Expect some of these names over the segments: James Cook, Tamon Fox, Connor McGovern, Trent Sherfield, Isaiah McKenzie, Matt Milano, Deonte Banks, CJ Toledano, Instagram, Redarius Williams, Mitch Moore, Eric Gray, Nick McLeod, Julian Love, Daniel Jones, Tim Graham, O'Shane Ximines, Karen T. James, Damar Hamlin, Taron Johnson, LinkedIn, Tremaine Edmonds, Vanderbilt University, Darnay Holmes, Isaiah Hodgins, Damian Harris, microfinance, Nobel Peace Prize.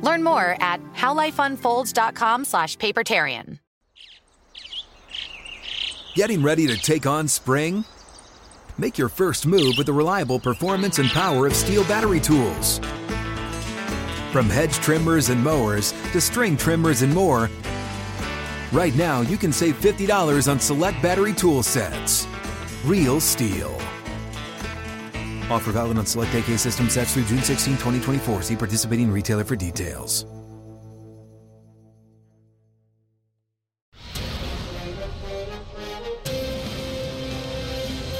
Learn more at howlifeunfolds.com/papertarian. Getting ready to take on spring? Make your first move with the reliable performance and power of Steel battery tools. From hedge trimmers and mowers to string trimmers and more, right now you can save $50 on select battery tool sets. Real Steel. Offer valid on select AK system sets through June 16, 2024. See participating retailer for details.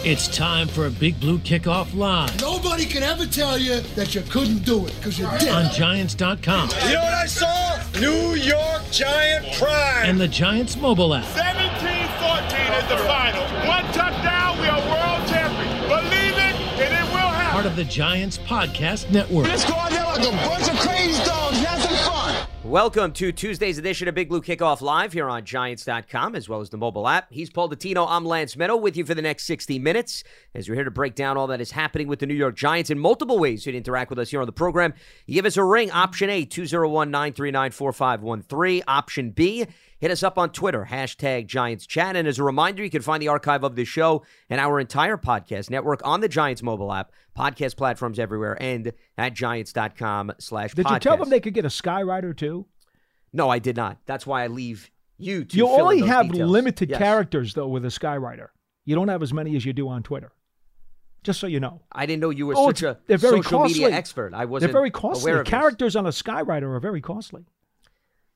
It's time for a Big Blue Kickoff Live. Nobody can ever tell you that you couldn't do it, because you did. On Giants.com. You know what I saw? New York Giant pride. And the Giants mobile app. 17-14 is the final. 1 touchdown, we are world champions. Believe it, and it will happen. Part of the Giants Podcast Network. Let's go out there like a bunch of crazy dogs. That's some fun. Welcome to Tuesday's edition of Big Blue Kickoff Live here on Giants.com, as well as the mobile app. He's Paul Dottino. I'm Lance Meadow with you for the next 60 minutes as we're here to break down all that is happening with the New York Giants in multiple ways. You can interact with us here on the program. You give us a ring, option A, 201-939-4513. Option B, hit us up on Twitter, hashtag Giants Chat. And as a reminder, you can find the archive of this show and our entire podcast network on the Giants mobile app, podcast platforms everywhere, and at Giants.com/podcast. Did you tell them they could get a Skyrider too? No, I did not. That's why I leave you to fill in those details. You only have limited characters, though, with a Skyrider. You don't have as many as you do on Twitter. Just so you know. I didn't know you were such a social media expert. I wasn't aware of this. They're very costly. Characters on a Skyrider are very costly.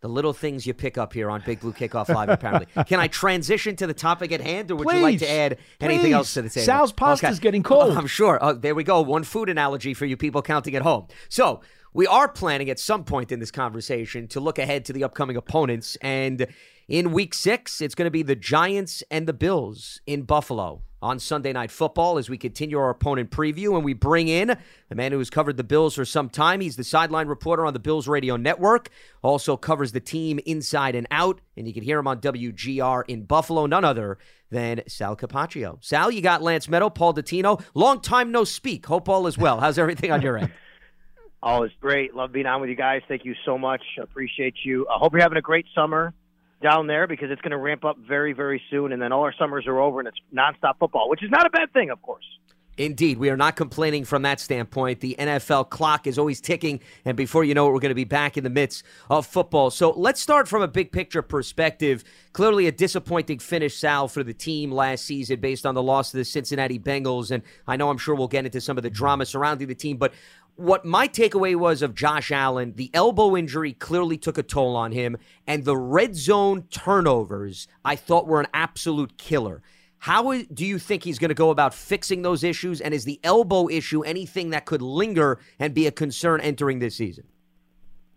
The little things you pick up here on Big Blue Kickoff Live, apparently. Can I transition to the topic at hand, or would you like to add anything else to the table? Sal's pasta's getting cold. Oh, I'm sure. Oh, there we go. One food analogy for you people counting at home. So we are planning at some point in this conversation to look ahead to the upcoming opponents. And in Week 6, it's going to be the Giants and the Bills in Buffalo on Sunday Night Football as we continue our opponent preview. And we bring in the man who has covered the Bills for some time. He's the sideline reporter on the Bills Radio Network, also covers the team inside and out. And you can hear him on WGR in Buffalo, none other than Sal Capaccio. Sal, you got Lance Meadow, Paul Dottino. Long time no speak. Hope all is well. How's everything on your end? All is great. Love being on with you guys. Thank you so much. Appreciate you. I hope you're having a great summer down there, because it's going to ramp up very, very soon, and then all our summers are over, and it's nonstop football, which is not a bad thing, of course. Indeed. We are not complaining from that standpoint. The NFL clock is always ticking, and before you know it, we're going to be back in the midst of football. So let's start from a big-picture perspective. Clearly a disappointing finish, Sal, for the team last season based on the loss to the Cincinnati Bengals, and I'm sure we'll get into some of the drama surrounding the team, but what my takeaway was of Josh Allen, the elbow injury clearly took a toll on him, and the red zone turnovers I thought were an absolute killer. How do you think he's going to go about fixing those issues, and is the elbow issue anything that could linger and be a concern entering this season?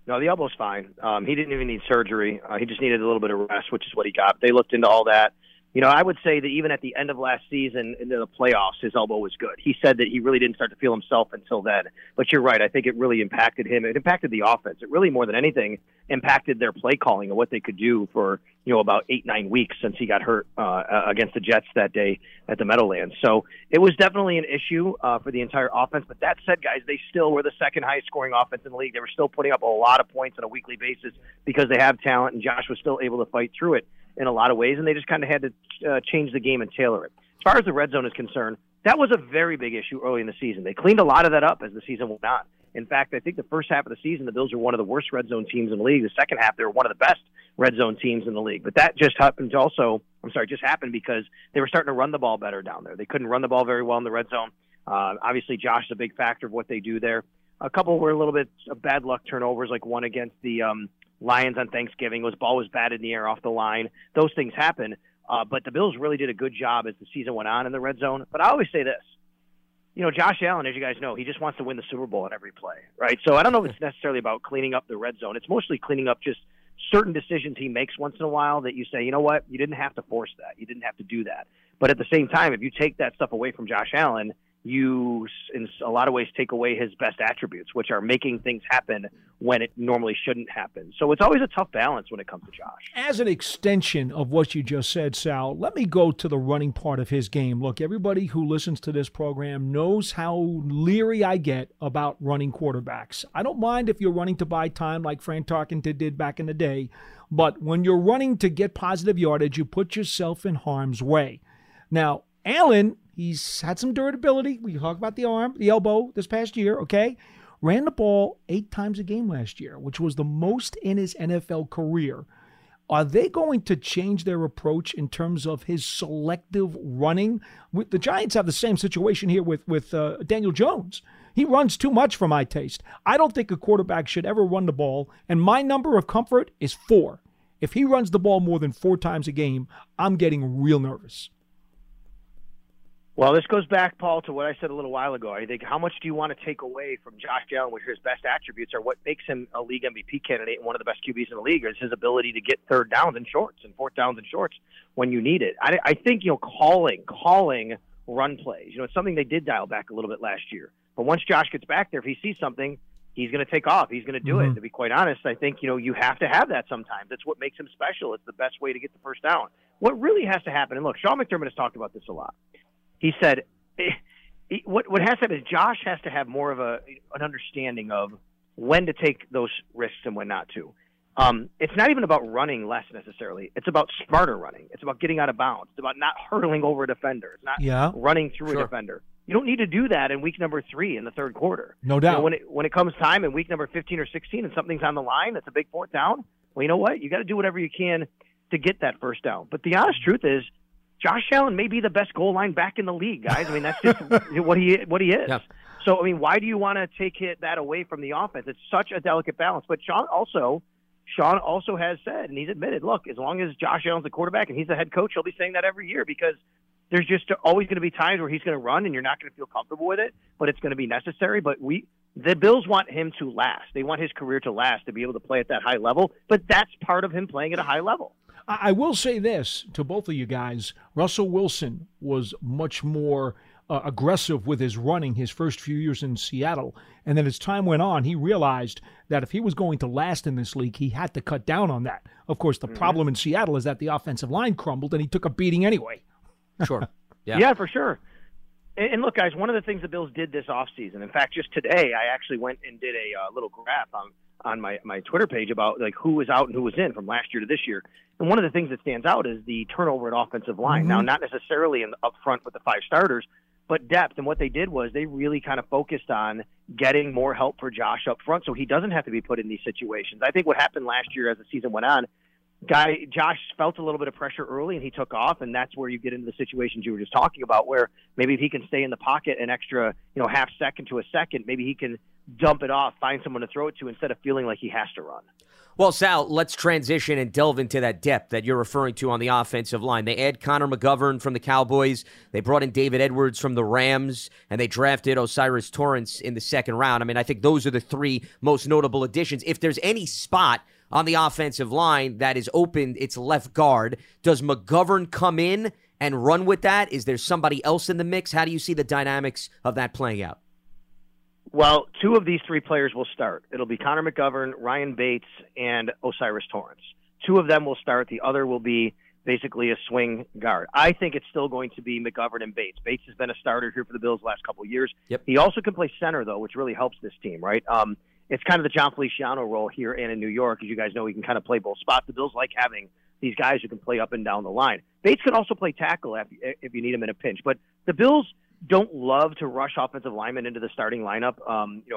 No, the elbow's fine. He didn't even need surgery. He just needed a little bit of rest, which is what he got. They looked into all that. You know, I would say that even at the end of last season, in the playoffs, his elbow was good. He said that he really didn't start to feel himself until then. But you're right. I think it really impacted him. It impacted the offense. It really, more than anything, impacted their play calling and what they could do for, you know, about 8-9 weeks since he got hurt against the Jets that day at the Meadowlands. So it was definitely an issue for the entire offense. But that said, guys, they still were the second highest scoring offense in the league. They were still putting up a lot of points on a weekly basis because they have talent, and Josh was still able to fight through it in a lot of ways, and they just kind of had to change the game and tailor it. As far as the red zone is concerned, that was a very big issue early in the season. They cleaned a lot of that up as the season went on. In fact, I think the first half of the season, the Bills were one of the worst red zone teams in the league. The second half, they were one of the best red zone teams in the league. But that just happened because they were starting to run the ball better down there. They couldn't run the ball very well in the red zone. Obviously, Josh is a big factor of what they do there. A couple were a little bit of bad luck turnovers, like one against the Lions on Thanksgiving. His ball was batted in the air off the line. Those things happen. But the Bills really did a good job as the season went on in the red zone. But I always say this. You know, Josh Allen, as you guys know, he just wants to win the Super Bowl on every play, right? So I don't know if it's necessarily about cleaning up the red zone. It's mostly cleaning up just certain decisions he makes once in a while that you say, you know what, you didn't have to force that. You didn't have to do that. But at the same time, if you take that stuff away from Josh Allen, you, in a lot of ways, take away his best attributes, which are making things happen when it normally shouldn't happen. So it's always a tough balance when it comes to Josh. As an extension of what you just said, Sal, let me go to the running part of his game. Look, everybody who listens to this program knows how leery I get about running quarterbacks. I don't mind if you're running to buy time like Fran Tarkenton did back in the day, but when you're running to get positive yardage, you put yourself in harm's way. Now, Allen, he's had some durability. We talk about the arm, the elbow this past year, okay? Ran the ball 8 times a game last year, which was the most in his NFL career. Are they going to change their approach in terms of his selective running? The Giants have the same situation here with Daniel Jones. He runs too much for my taste. I don't think a quarterback should ever run the ball, and my number of comfort is 4. If he runs the ball more than 4 times a game, I'm getting real nervous. Well, this goes back, Paul, to what I said a little while ago. I think, how much do you want to take away from Josh Allen, which his best attributes are what makes him a league MVP candidate and one of the best QBs in the league, is his ability to get 3rd downs and shorts and 4th downs and shorts when you need it. I think, you know, calling run plays, you know, it's something they did dial back a little bit last year. But once Josh gets back there, if he sees something, he's going to take off. He's going to do it. To be quite honest, I think, you know, you have to have that sometimes. That's what makes him special. It's the best way to get the 1st down. What really has to happen, and look, Sean McDermott has talked about this a lot. He said, what has to happen is Josh has to have more of an understanding of when to take those risks and when not to. It's not even about running less necessarily. It's about smarter running. It's about getting out of bounds. It's about not hurtling over a defender. It's not running through a defender. You don't need to do that in week number 3 in the 3rd quarter. No doubt. You know, when it comes time in week number 15 or 16 and something's on the line, that's a big 4th down, well, you know what? You got to do whatever you can to get that 1st down. But the honest truth is, Josh Allen may be the best goal line back in the league, guys. I mean, that's just what he is. Yeah. So, I mean, why do you want to take that away from the offense? It's such a delicate balance. But Sean also has said, and he's admitted, look, as long as Josh Allen's the quarterback and he's the head coach, he'll be saying that every year, because there's just always going to be times where he's going to run and you're not going to feel comfortable with it, but it's going to be necessary. But the Bills want him to last. They want his career to last, to be able to play at that high level. But that's part of him playing at a high level. I will say this to both of you guys. Russell Wilson was much more aggressive with his running his first few years in Seattle. And then as time went on, he realized that if he was going to last in this league, he had to cut down on that. Of course, the problem in Seattle is that the offensive line crumbled and he took a beating anyway. Sure. Yeah, for sure. And look, guys, one of the things the Bills did this offseason, in fact, just today, I actually went and did a little graph on my Twitter page about, like, who was out and who was in from last year to this year. And one of the things that stands out is the turnover at offensive line. Now, not necessarily up front with the 5 starters, but depth. And what they did was they really kind of focused on getting more help for Josh up front so he doesn't have to be put in these situations. I think what happened last year as the season went on, Josh felt a little bit of pressure early and he took off, and that's where you get into the situations you were just talking about, where maybe if he can stay in the pocket an extra, you know, half second to a second, maybe he can dump it off, find someone to throw it to instead of feeling like he has to run. Well, Sal, let's transition and delve into that depth that you're referring to on the offensive line. They add Connor McGovern from the Cowboys. They brought in David Edwards from the Rams, and they drafted O'Cyrus Torrence in the 2nd round. I mean, I think those are the 3 most notable additions. If there's any spot on the offensive line that is open, it's left guard. Does McGovern come in and run with that? Is there somebody else in the mix? How do you see the dynamics of that playing out? Well, 2 of these 3 players will start. It'll be Connor McGovern, Ryan Bates, and O'Cyrus Torrence. 2 of them will start. The other will be basically a swing guard. I think it's still going to be McGovern and Bates. Bates has been a starter here for the Bills the last couple of years. Yep. He also can play center, though, which really helps this team, right? It's kind of the John Feliciano role here and in New York. As you guys know, he can kind of play both spots. The Bills like having these guys who can play up and down the line. Bates can also play tackle if you need him in a pinch. But the Bills don't love to rush offensive linemen into the starting lineup,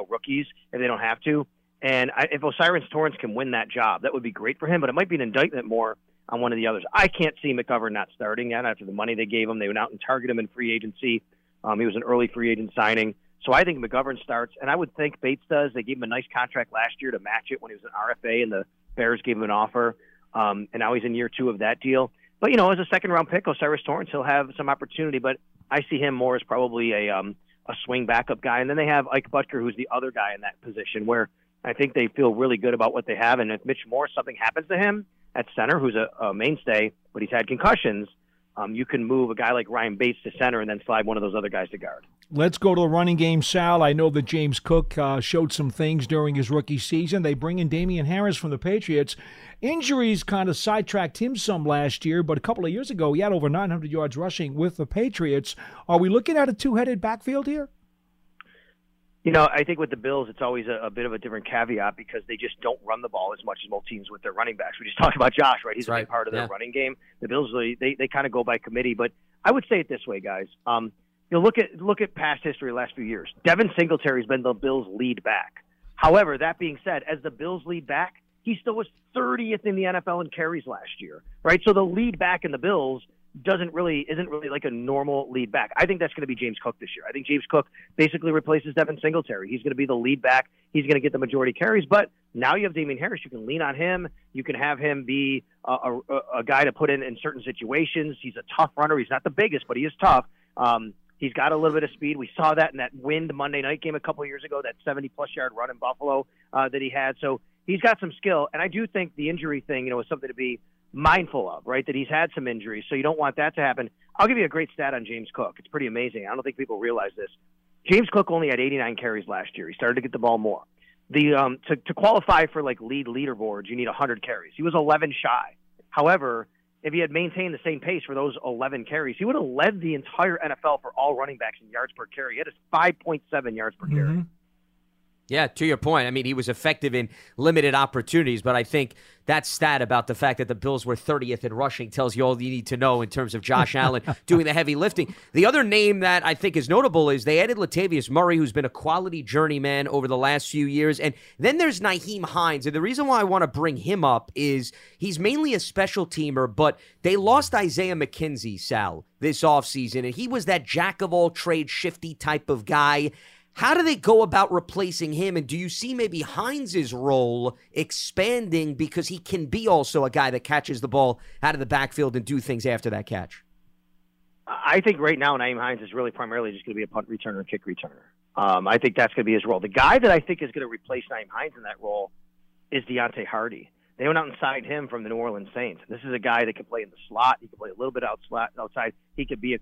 rookies, if they don't have to. And if O'Cyrus Torrence can win that job, that would be great for him, but it might be an indictment more on one of the others. I can't see McGovern not starting, and after the money they gave him, they went out and targeted him in free agency. He was an early free agent signing. So I think McGovern starts, and I would think Bates does. They gave him a nice contract last year to match it when he was an RFA, and the Bears gave him an offer. And now he's in year 2 of that deal. But, you know, as a 2nd-round pick, O'Cyrus Torrence, he'll have some opportunity. But I see him more as probably a swing backup guy. And then they have Ike Butker, who's the other guy in that position, where I think they feel really good about what they have. And if Mitch Moore, something happens to him at center, who's a mainstay, but he's had concussions, you can move a guy like Ryan Bates to center and then slide one of those other guys to guard. Let's go to the running game, Sal. I know that James Cook showed some things during his rookie season. They bring in Damian Harris from the Patriots. Injuries kind of sidetracked him some last year, but a couple of years ago, he had over 900 yards rushing with the Patriots. Are we looking at a two-headed backfield here? You know, I think with the Bills, it's always a bit of a different caveat because they just don't run the ball as much as most teams with their running backs. We just talked about Josh, right? He's a big part of their running game. The Bills, they kind of go by committee. But I would say it this way, guys. You know, look at past history the last few years. Devin Singletary has been the Bills' lead back. However, that being said, as the Bills' lead back, he still was 30th in the NFL in carries last year, right? So the lead back in the Bills isn't really like a normal lead back. I think that's going to be James Cook this year. I think James Cook basically replaces Devin Singletary. He's going to be the lead back. He's going to get the majority carries, but now you have Damian Harris. You can lean on him. You can have him be a guy to put in certain situations. He's a tough runner. He's not the biggest, but he is tough. He's got a little bit of speed. We saw that in that wind Monday night game a couple of years ago, that 70-plus yard run in Buffalo that he had. So he's got some skill, and I do think the injury thing, you know, is something to be mindful of, right, that he's had some injuries, so you don't want that to happen. I'll give you a great stat on James Cook. It's pretty amazing. I don't think people realize this. James Cook only had 89 carries last year. He started to get the ball more. To qualify for, like, lead leaderboards, you need 100 carries. He was 11 shy. However, if he had maintained the same pace for those 11 carries, he would have led the entire NFL for all running backs in yards per carry. He had a 5.7 yards per carry. Yeah, to your point. I mean, he was effective in limited opportunities, but I think that stat about the fact that the Bills were 30th in rushing tells you all you need to know in terms of Josh Allen doing the heavy lifting. The other name that I think is notable is they added Latavius Murray, who's been a quality journeyman over the last few years. And then there's Naheem Hines. And the reason why I want to bring him up is he's mainly a special teamer, but they lost Isaiah McKenzie, Sal, this offseason. And he was that jack-of-all-trades, shifty type of guy. How do they go about replacing him, and do you see maybe Hines' role expanding because he can be also a guy that catches the ball out of the backfield and do things after that catch? I think right now Naheem Hines is really primarily just going to be a punt returner, kick returner. I think that's going to be his role. The guy that I think is going to replace Naheem Hines in that role is Deonte Harty. They went out and signed him from the New Orleans Saints. This is a guy that can play in the slot. He can play a little bit outside. He could be a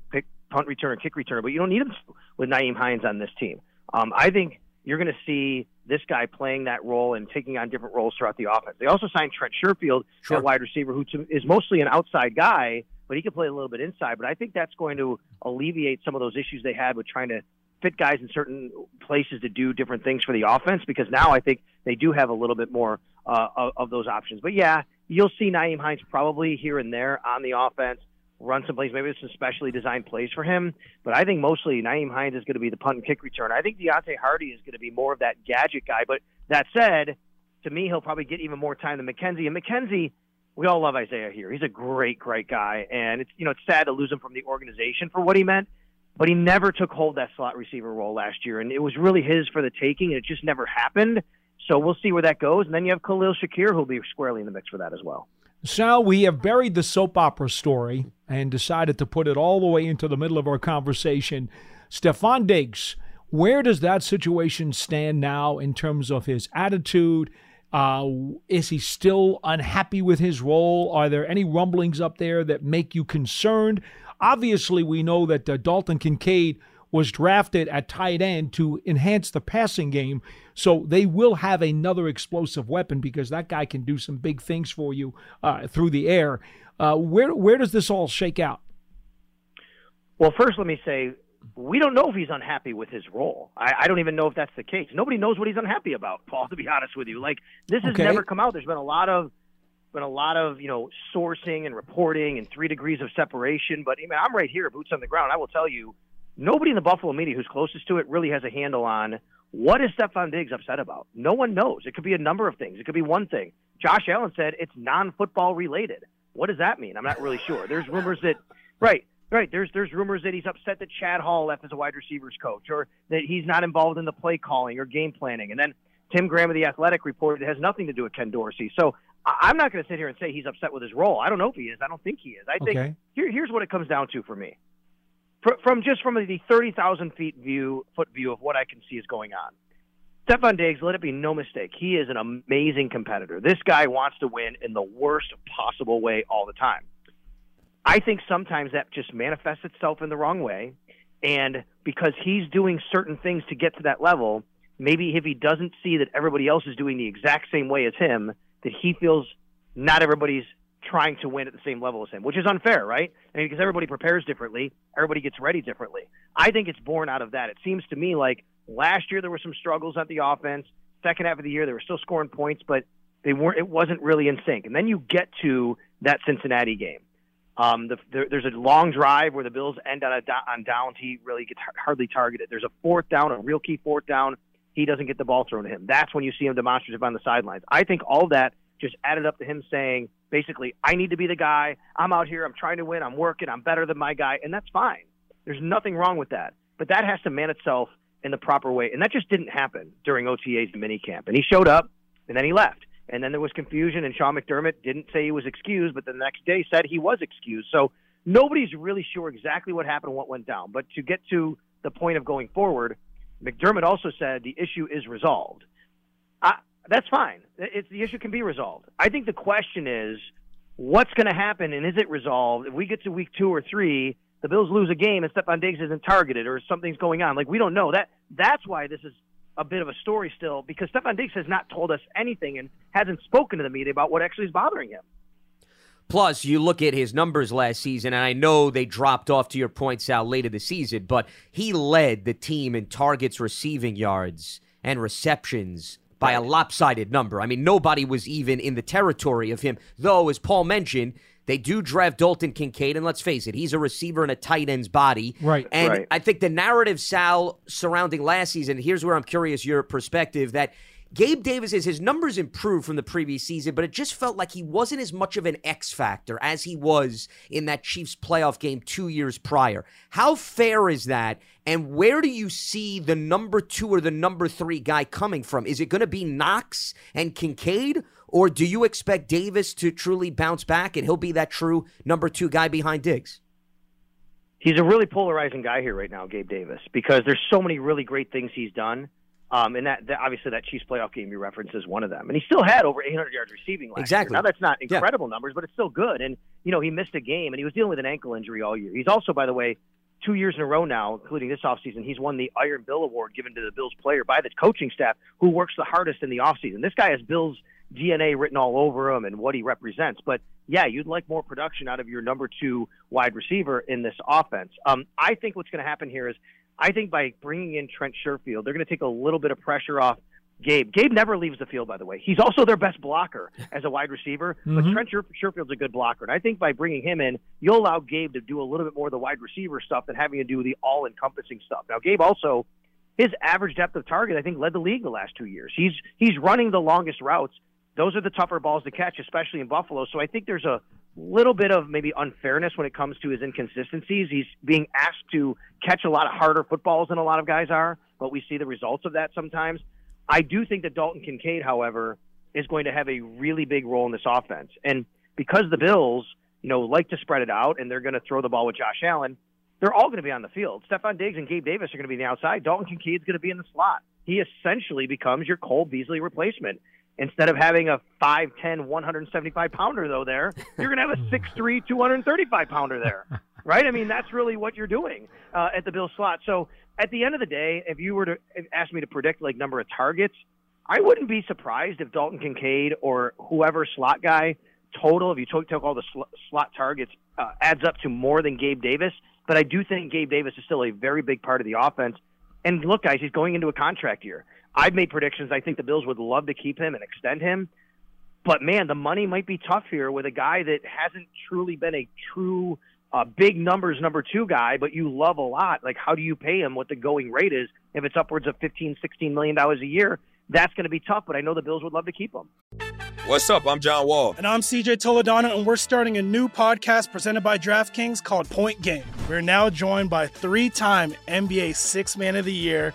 punt returner, kick returner, but you don't need him with Naheem Hines on this team. I think you're going to see this guy playing that role and taking on different roles throughout the offense. They also signed Trent Sherfield, that wide receiver, who is mostly an outside guy, but he can play a little bit inside. But I think that's going to alleviate some of those issues they had with trying to fit guys in certain places to do different things for the offense, because now I think they do have a little bit more of those options. But, yeah, you'll see Naheem Hines probably here and there on the offense, run some plays. Maybe it's some specially designed plays for him, but I think mostly Naheem Hines is going to be the punt and kick return. I think Deonte Harty is going to be more of that gadget guy, but that said, to me, he'll probably get even more time than McKenzie. And McKenzie, we all love Isaiah here. He's a great, great guy, and it's sad to lose him from the organization for what he meant, but he never took hold of that slot receiver role last year, and it was really his for the taking, and it just never happened. So we'll see where that goes, and then you have Khalil Shakir, who'll be squarely in the mix for that as well. Sal, we have buried the soap opera story and decided to put it all the way into the middle of our conversation. Stefon Diggs, where does that situation stand now in terms of his attitude? Is he still unhappy with his role? Are there any rumblings up there that make you concerned? Obviously, we know that Dalton Kincaid was drafted at tight end to enhance the passing game, so they will have another explosive weapon because that guy can do some big things for you through the air. Where does this all shake out? Well, first let me say we don't know if he's unhappy with his role. I don't even know if that's the case. Nobody knows what he's unhappy about, Paul, to be honest with you. Like, this has never come out. There's been a lot of sourcing and reporting and 3 degrees of separation, but I'm right here, boots on the ground. I will tell you, nobody in the Buffalo media who's closest to it really has a handle on what is Stefon Diggs upset about. No one knows. It could be a number of things. It could be one thing. Josh Allen said it's non-football related. What does that mean? I'm not really sure. There's rumors that – right. There's rumors that he's upset that Chad Hall left as a wide receivers coach, or that he's not involved in the play calling or game planning. And then Tim Graham of The Athletic reported it has nothing to do with Ken Dorsey. So I'm not going to sit here and say he's upset with his role. I don't know if he is. I don't think he is. I think here's what it comes down to for me. From the 30,000 foot view of what I can see is going on, Stefon Diggs, let it be no mistake, he is an amazing competitor. This guy wants to win in the worst possible way all the time. I think sometimes that just manifests itself in the wrong way, and because he's doing certain things to get to that level, maybe if he doesn't see that everybody else is doing the exact same way as him, that he feels not everybody's trying to win at the same level as him, which is unfair, right? I mean, because everybody prepares differently. Everybody gets ready differently. I think it's born out of that. It seems to me like last year there were some struggles at the offense. Second half of the year they were still scoring points, but they weren't. It wasn't really in sync. And then you get to that Cincinnati game. There's a long drive where the Bills end on downs. He really gets hardly targeted. There's a fourth down, a real key fourth down. He doesn't get the ball thrown to him. That's when you see him demonstrative on the sidelines. I think all that just added up to him saying, basically, I need to be the guy. I'm out here. I'm trying to win. I'm working. I'm better than my guy. And that's fine. There's nothing wrong with that. But that has to man itself in the proper way. And that just didn't happen during OTA's minicamp. And he showed up, and then he left. And then there was confusion, and Sean McDermott didn't say he was excused, but the next day said he was excused. So nobody's really sure exactly what happened and what went down. But to get to the point of going forward, McDermott also said the issue is resolved. That's fine. The issue can be resolved. I think the question is, what's going to happen, and is it resolved? If we get to week 2 or 3, the Bills lose a game and Stefon Diggs isn't targeted or something's going on. Like, we don't know. That's why this is a bit of a story still, because Stefon Diggs has not told us anything and hasn't spoken to the media about what actually is bothering him. Plus, you look at his numbers last season, and I know they dropped off, to your point, Sal, later this season, but he led the team in targets, receiving yards, and receptions by a lopsided number. I mean, nobody was even in the territory of him, though, as Paul mentioned, they do draft Dalton Kincaid, and let's face it, he's a receiver in a tight end's body. Right. And right. I think the narrative, Sal, surrounding last season, here's where I'm curious your perspective, that Gabe Davis, is his numbers improved from the previous season, but it just felt like he wasn't as much of an X factor as he was in that Chiefs playoff game 2 years prior. How fair is that? And where do you see the number 2 or the number 3 guy coming from? Is it going to be Knox and Kincaid, or do you expect Davis to truly bounce back and he'll be that true number 2 guy behind Diggs? He's a really polarizing guy here right now, Gabe Davis, because there's so many really great things he's done. And that obviously that Chiefs playoff game you referenced is one of them. And he still had over 800 yards receiving last year. Now that's not incredible numbers, but it's still good. And, you know, he missed a game, and he was dealing with an ankle injury all year. He's also, by the way, 2 years in a row now, including this offseason, he's won the Iron Bill Award given to the Bills player by the coaching staff who works the hardest in the offseason. This guy has Bills DNA written all over him and what he represents. But, yeah, you'd like more production out of your number 2 wide receiver in this offense. I think what's going to happen here is, I think by bringing in Trent Sherfield, they're going to take a little bit of pressure off Gabe. Gabe never leaves the field, by the way. He's also their best blocker as a wide receiver, but Trent Sherfield's a good blocker. And I think by bringing him in, you'll allow Gabe to do a little bit more of the wide receiver stuff than having to do the all-encompassing stuff. Now, Gabe also, his average depth of target, I think, led the league the last 2 years. He's running the longest routes. Those are the tougher balls to catch, especially in Buffalo. So I think there's a little bit of maybe unfairness when it comes to his inconsistencies. He's being asked to catch a lot of harder footballs than a lot of guys are, but we see the results of that sometimes. I do think that Dalton Kincaid, however, is going to have a really big role in this offense. And because the Bills, you know, like to spread it out and they're going to throw the ball with Josh Allen, they're all going to be on the field. Stefon Diggs and Gabe Davis are going to be on the outside. Dalton Kincaid's going to be in the slot. He essentially becomes your Cole Beasley replacement. Instead of having a 5'10", 175-pounder, though, there, you're going to have a 6'3", 235-pounder there, right? I mean, that's really what you're doing at the Bills slot. So at the end of the day, if you were to ask me to predict, like, number of targets, I wouldn't be surprised if Dalton Kincaid or whoever slot guy total, if you took all the slot targets, adds up to more than Gabe Davis. But I do think Gabe Davis is still a very big part of the offense. And look, guys, he's going into a contract year. I've made predictions. I think the Bills would love to keep him and extend him. But, man, the money might be tough here with a guy that hasn't truly been a true big numbers number 2 guy, but you love a lot. Like, how do you pay him what the going rate is? If it's upwards of $15, $16 million a year, that's going to be tough, but I know the Bills would love to keep him. What's up? I'm John Wall. And I'm CJ Toledano, and we're starting a new podcast presented by DraftKings called Point Game. We're now joined by 3-time NBA Sixth Man of the Year,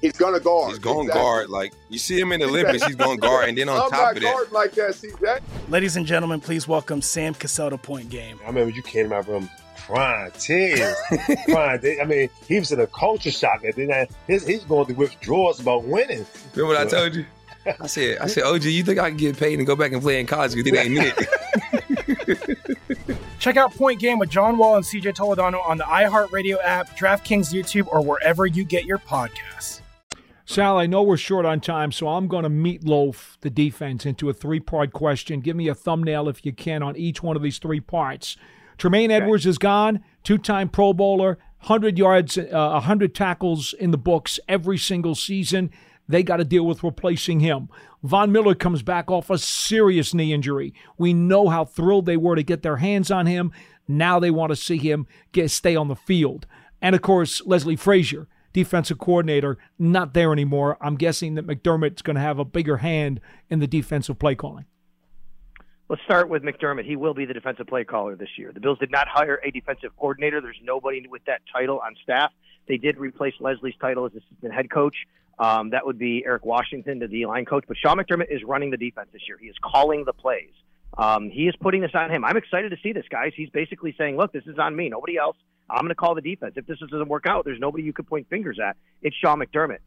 He's going to guard. He's going to guard. Like, you see him in the Olympics, he's going to guard. And then on top of that. Like that, see that? Ladies and gentlemen, please welcome Sam Cassell to Point Game. I remember you came out from crying tears. I mean, he was in a culture shock. And then he's going to withdrawals about winning. Remember what I told you? I said, OG, you think I can get paid and go back and play in college because it ain't it? Check out Point Game with John Wall and CJ Toledano on the iHeartRadio app, DraftKings YouTube, or wherever you get your podcasts. Sal, I know we're short on time, so I'm going to meatloaf the defense into a three-part question. Give me a thumbnail, if you can, on each one of these three parts. Tremaine Edwards is gone, two-time Pro Bowler, 100 yards, 100 tackles in the books every single season. They got to deal with replacing him. Von Miller comes back off a serious knee injury. We know how thrilled they were to get their hands on him. Now they want to see him stay on the field. And, of course, Leslie Frazier, defensive coordinator, not there anymore. I'm guessing that McDermott's going to have a bigger hand in the defensive play calling. Let's start with McDermott. He will be the defensive play caller this year. The Bills did not hire a defensive coordinator. There's nobody with that title on staff. They did replace Leslie's title as assistant head coach. That would be Eric Washington, the D-line coach. But Sean McDermott is running the defense this year. He is calling the plays. He is putting this on him. I'm excited to see this, guys. He's basically saying, look, this is on me, nobody else. I'm going to call the defense. If this doesn't work out, there's nobody you can point fingers at. It's Sean McDermott.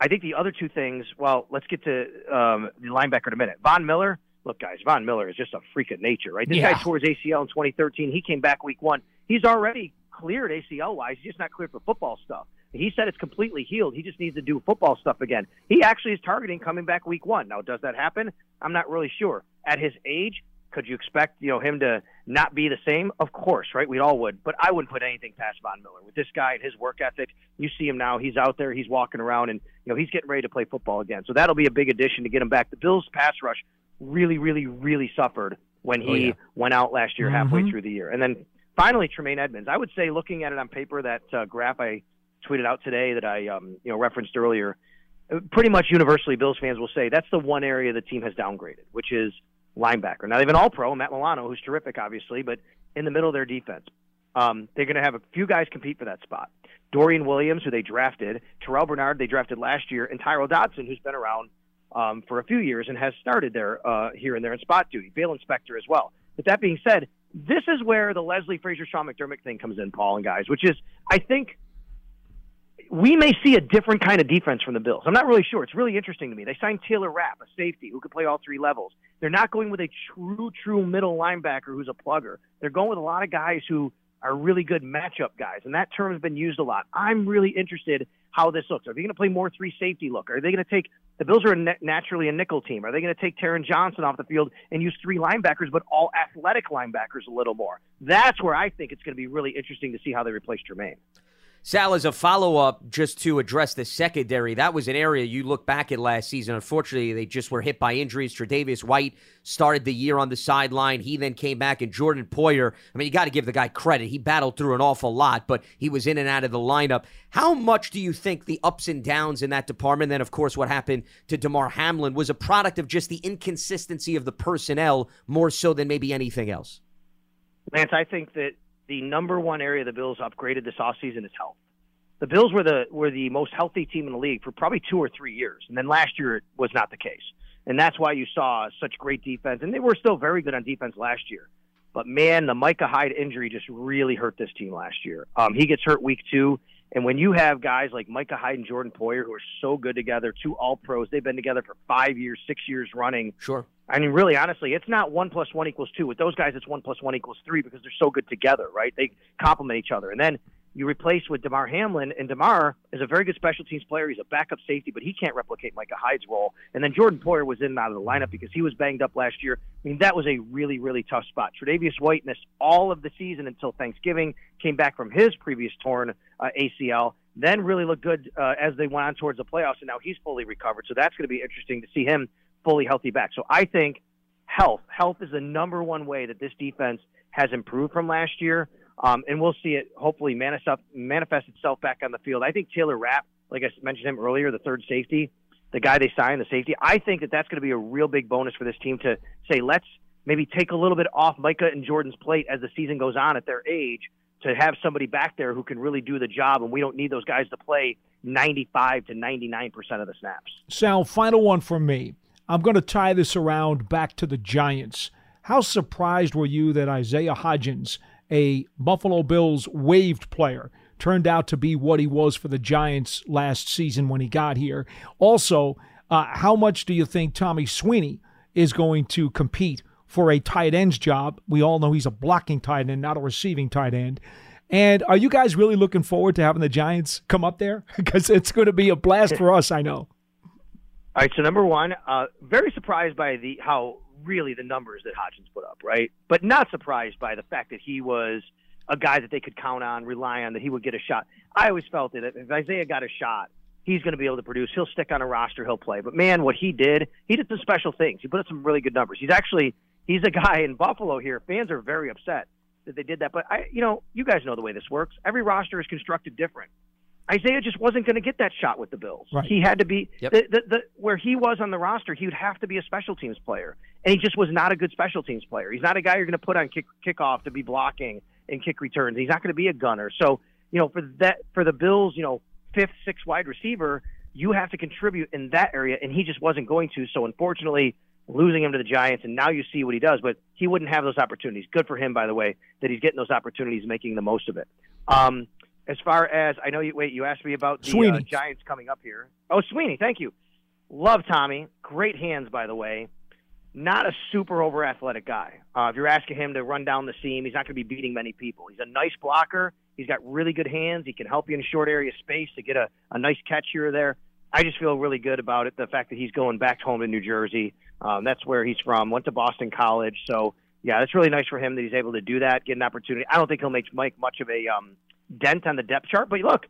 I think the other two things, well, let's get to the linebacker in a minute. Von Miller, look, guys, Von Miller is just a freak of nature, right? This guy tore his ACL in 2013. He came back week one. He's already cleared ACL-wise. He's just not cleared for football stuff. He said it's completely healed. He just needs to do football stuff again. He actually is targeting coming back week one. Now, does that happen? I'm not really sure. At his age, could you expect, you know, him to not be the same? Of course, right? We all would. But I wouldn't put anything past Von Miller. With this guy and his work ethic, you see him now. He's out there. He's walking around, and, you know, he's getting ready to play football again. So that'll be a big addition to get him back. The Bills' pass rush really, really, really suffered when he went out last year halfway through the year. And then finally, Tremaine Edmonds. I would say, looking at it on paper, that graph I tweeted out today that I referenced earlier, pretty much universally Bills fans will say that's the one area the team has downgraded, which is linebacker. Now, they've been all-pro, Matt Milano, who's terrific, obviously, but in the middle of their defense. They're going to have a few guys compete for that spot. Dorian Williams, who they drafted, Terrell Bernard, they drafted last year, and Tyrell Dodson, who's been around for a few years and has started there here and there in spot duty. Bail Inspector as well. But that being said, this is where the Leslie Frazier, Sean McDermott thing comes in, Paul and guys, which is, I think, we may see a different kind of defense from the Bills. I'm not really sure. It's really interesting to me. They signed Taylor Rapp, a safety who could play all three levels. They're not going with a true middle linebacker who's a plugger. They're going with a lot of guys who are really good matchup guys, and that term has been used a lot. I'm really interested how this looks. Are they going to play more three safety look? Are they going to take – the Bills are naturally a nickel team. Are they going to take Taron Johnson off the field and use three linebackers but all athletic linebackers a little more? That's where I think it's going to be really interesting to see how they replace Tremaine. Sal, as a follow-up, just to address the secondary, that was an area you look back at last season. Unfortunately, they just were hit by injuries. Tre'Davious White started the year on the sideline. He then came back, and Jordan Poyer, I mean, you got to give the guy credit. He battled through an awful lot, but he was in and out of the lineup. How much do you think the ups and downs in that department, then, of course, what happened to Damar Hamlin, was a product of just the inconsistency of the personnel more so than maybe anything else? Lance, I think that the number one area the Bills upgraded this offseason is health. The Bills were the most healthy team in the league for probably 2 or 3 years, and then last year it was not the case. And that's why you saw such great defense, and they were still very good on defense last year. But, man, the Micah Hyde injury just really hurt this team last year. He gets hurt week two, and when you have guys like Micah Hyde and Jordan Poyer who are so good together, two All-Pros, they've been together for 5 years, 6 years running. Sure. I mean, really, honestly, it's not 1 + 1 = 2. With those guys, it's 1 + 1 = 3 because they're so good together, right? They complement each other. And then you replace with Damar Hamlin, and Damar is a very good special teams player. He's a backup safety, but he can't replicate Micah Hyde's role. And then Jordan Poyer was in and out of the lineup because he was banged up last year. I mean, that was a really, really tough spot. Tre'Davious White missed all of the season until Thanksgiving, came back from his previous torn ACL, then really looked good as they went on towards the playoffs, and now he's fully recovered. So that's going to be interesting to see him fully healthy back. So I think health is the number one way that this defense has improved from last year. And we'll see it hopefully manifest itself back on the field. I think Taylor Rapp, like I mentioned him earlier, the third safety, the guy they signed, the safety, I think that's going to be a real big bonus for this team to say, let's maybe take a little bit off Micah and Jordan's plate as the season goes on at their age, to have somebody back there who can really do the job, and we don't need those guys to play 95 to 99% of the snaps. Sal, final one from me. I'm going to tie this around back to the Giants. How surprised were you that Isaiah Hodgins, a Buffalo Bills waived player, turned out to be what he was for the Giants last season when he got here? Also, how much do you think Tommy Sweeney is going to compete for a tight end's job? We all know he's a blocking tight end, not a receiving tight end. And are you guys really looking forward to having the Giants come up there? Because it's going to be a blast for us, I know. All right, so number one, very surprised by how really the numbers that Hodgins put up, right? But not surprised by the fact that he was a guy that they could count on, rely on, that he would get a shot. I always felt that if Isaiah got a shot, he's going to be able to produce. He'll stick on a roster. He'll play. But, man, what he did some special things. He put up some really good numbers. He's a guy in Buffalo here. Fans are very upset that they did that. But, you guys know the way this works. Every roster is constructed different. Isaiah just wasn't going to get that shot with the Bills. Right. He had to be where he was on the roster, he would have to be a special teams player. And he just was not a good special teams player. He's not a guy you're going to put on kickoff to be blocking and kick returns. He's not going to be a gunner. So, for the Bills, fifth, sixth wide receiver, you have to contribute in that area. And he just wasn't going to. So, unfortunately, losing him to the Giants, and now you see what he does, but he wouldn't have those opportunities. Good for him, by the way, that he's getting those opportunities, making the most of it. As far as, you asked me about the Giants coming up here. Oh, Sweeney, thank you. Love Tommy. Great hands, by the way. Not a super over-athletic guy. If you're asking him to run down the seam, he's not going to be beating many people. He's a nice blocker. He's got really good hands. He can help you in short area space to get a nice catch here or there. I just feel really good about it, the fact that he's going back home to New Jersey. That's where he's from. Went to Boston College. So, yeah, that's really nice for him that he's able to do that, get an opportunity. I don't think he'll make Mike much of a dent on the depth chart. But, look,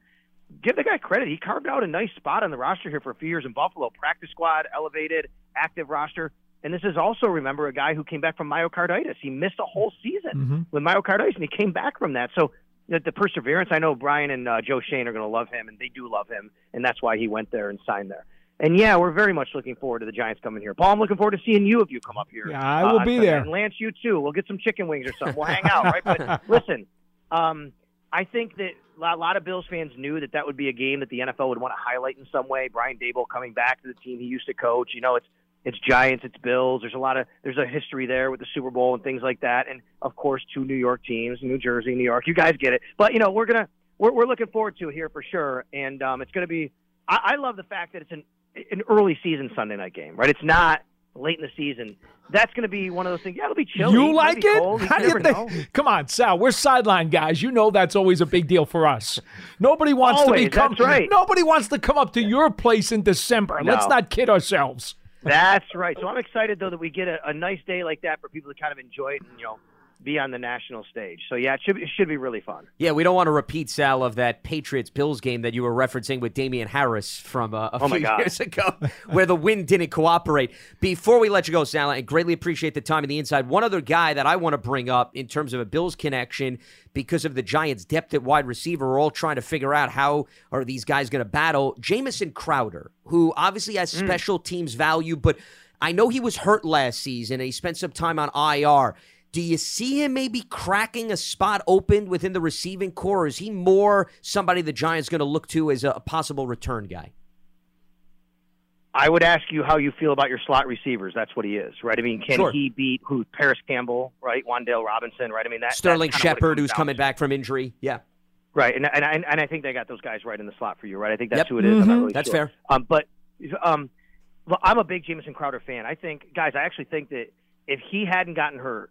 give the guy credit. He carved out a nice spot on the roster here for a few years in Buffalo. Practice squad, elevated, active roster. And this is also, remember, a guy who came back from myocarditis. He missed a whole season with myocarditis, and he came back from that. So, the perseverance, I know Brian and Joe Shane are going to love him, and they do love him, and that's why he went there and signed there. And, yeah, we're very much looking forward to the Giants coming here. Paul, I'm looking forward to seeing you if you come up here. Yeah, I will be there. And Lance, you too. We'll get some chicken wings or something. We'll hang out, right? But listen, I think that a lot of Bills fans knew that would be a game that the NFL would want to highlight in some way. Brian Daboll coming back to the team he used to coach. It's Giants, it's Bills. There's a history there with the Super Bowl and things like that. And, of course, two New York teams, New Jersey, New York. You guys get it. But, we're looking forward to it here for sure. And it's going to be – I love the fact that it's an early season Sunday night game, right? It's not late in the season. That's going to be one of those things. Yeah, it'll be chilly. You like it? How do you think? Come on, Sal. We're sideline guys. You know that's always a big deal for us. Nobody wants to become. That's right. Nobody wants to come up to your place in December. No. Let's not kid ourselves. That's right. So I'm excited though that we get a nice day like that for people to kind of enjoy it and be on the national stage. So, yeah, it should be really fun. Yeah, we don't want to repeat, Sal, of that Patriots-Bills game that you were referencing with Damian Harris from a few years ago where the wind didn't cooperate. Before we let you go, Sal, I greatly appreciate the time and the insight. One other guy that I want to bring up in terms of a Bills connection because of the Giants' depth at wide receiver, we're all trying to figure out how are these guys going to battle. Jamison Crowder, who obviously has special teams value, but I know he was hurt last season and he spent some time on IR. Do you see him maybe cracking a spot open within the receiving core, or is he more somebody the Giants going to look to as a possible return guy? I would ask you how you feel about your slot receivers. That's what he is, right? I mean, he beat who? Paris Campbell, right? Wandale Robinson, right? I mean, Sterling Shepard, who's coming back from injury, yeah, right. And I think they got those guys right in the slot for you, right? I think that's who it is. I'm not really that's sure. Fair. But I'm a big Jamison Crowder fan. I think, guys, I actually think that if he hadn't gotten hurt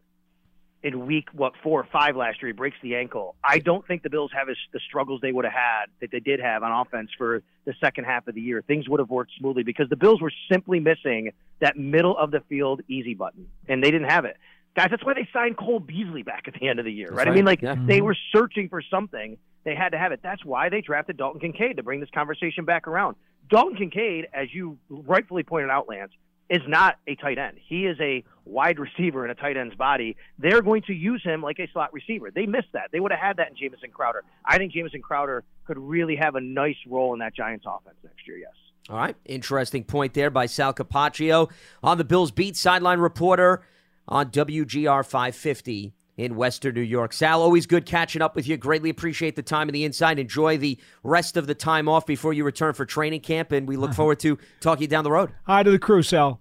in week, 4 or 5 last year, he breaks the ankle. I don't think the Bills have the struggles they would have had that they did have on offense for the second half of the year. Things would have worked smoothly because the Bills were simply missing that middle of the field easy button, and they didn't have it. Guys, that's why they signed Cole Beasley back at the end of the year, right? I mean, they were searching for something. They had to have it. That's why they drafted Dalton Kincaid, to bring this conversation back around. Dalton Kincaid, as you rightfully pointed out, Lance, is not a tight end. He is a wide receiver in a tight end's body. They're going to use him like a slot receiver. They missed that. They would have had that in Jamison Crowder. I think Jamison Crowder could really have a nice role in that Giants offense next year, yes. All right. Interesting point there by Sal Capaccio on the Bills beat, sideline reporter. on WGR 550 in Western New York. Sal, always good catching up with you. Greatly appreciate the time and the insight. Enjoy the rest of the time off before you return for training camp, and we look forward to talking down the road. Hi to the crew, Sal.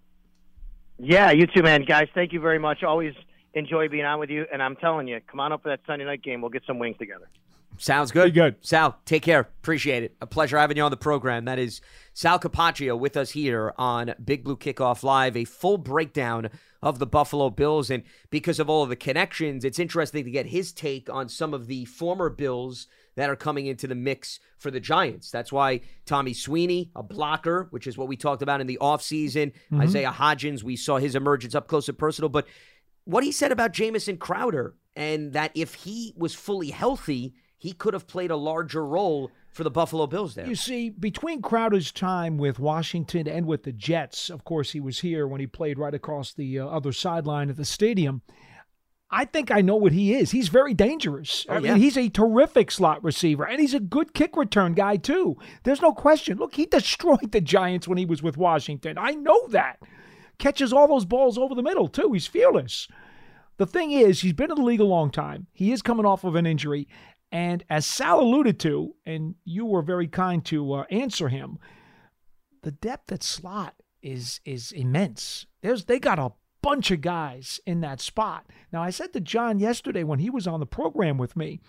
Yeah, you too, man. Guys, thank you very much. Always enjoy being on with you, and I'm telling you, come on up for that Sunday night game. We'll get some wings together. Sounds good. Pretty good. Sal, take care. Appreciate it. A pleasure having you on the program. That is Sal Capaccio with us here on Big Blue Kickoff Live, a full breakdown of the Buffalo Bills. And because of all of the connections, it's interesting to get his take on some of the former Bills that are coming into the mix for the Giants. That's why Tommy Sweeney, a blocker, which is what we talked about in the offseason. Isaiah Hodgins, we saw his emergence up close and personal. But what he said about Jamison Crowder, and that if he was fully healthy, he could have played a larger role for the Buffalo Bills there. You see, between Crowder's time with Washington and with the Jets, of course, he was here when he played right across the other sideline at the stadium. I think I know what he is. He's very dangerous. I mean, he's a terrific slot receiver, and he's a good kick return guy, too. There's no question. Look, he destroyed the Giants when he was with Washington. I know that. Catches all those balls over the middle, too. He's fearless. The thing is, he's been in the league a long time. He is coming off of an injury. And as Sal alluded to, and you were very kind to answer him, the depth at slot is immense. They got a bunch of guys in that spot. Now, I said to John yesterday when he was on the program with me,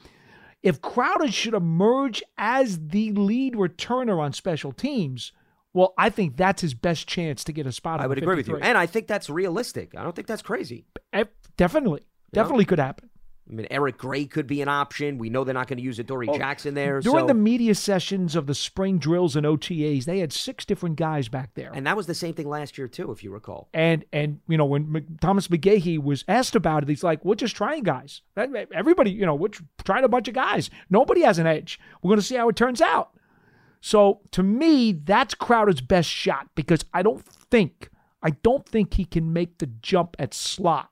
if Crowder should emerge as the lead returner on special teams, well, I think that's his best chance to get a spot. I would agree with you. And I think that's realistic. I don't think that's crazy. Definitely could happen. I mean, Eric Gray could be an option. We know they're not going to use Adoree Jackson there. During the media sessions of the spring drills and OTAs, they had 6 different guys back there. And that was the same thing last year, too, if you recall. And you know, when Thomas McGahee was asked about it, he's like, we're just trying guys. Everybody, you know, we're trying a bunch of guys. Nobody has an edge. We're going to see how it turns out. So, to me, that's Crowder's best shot because I don't think he can make the jump at slot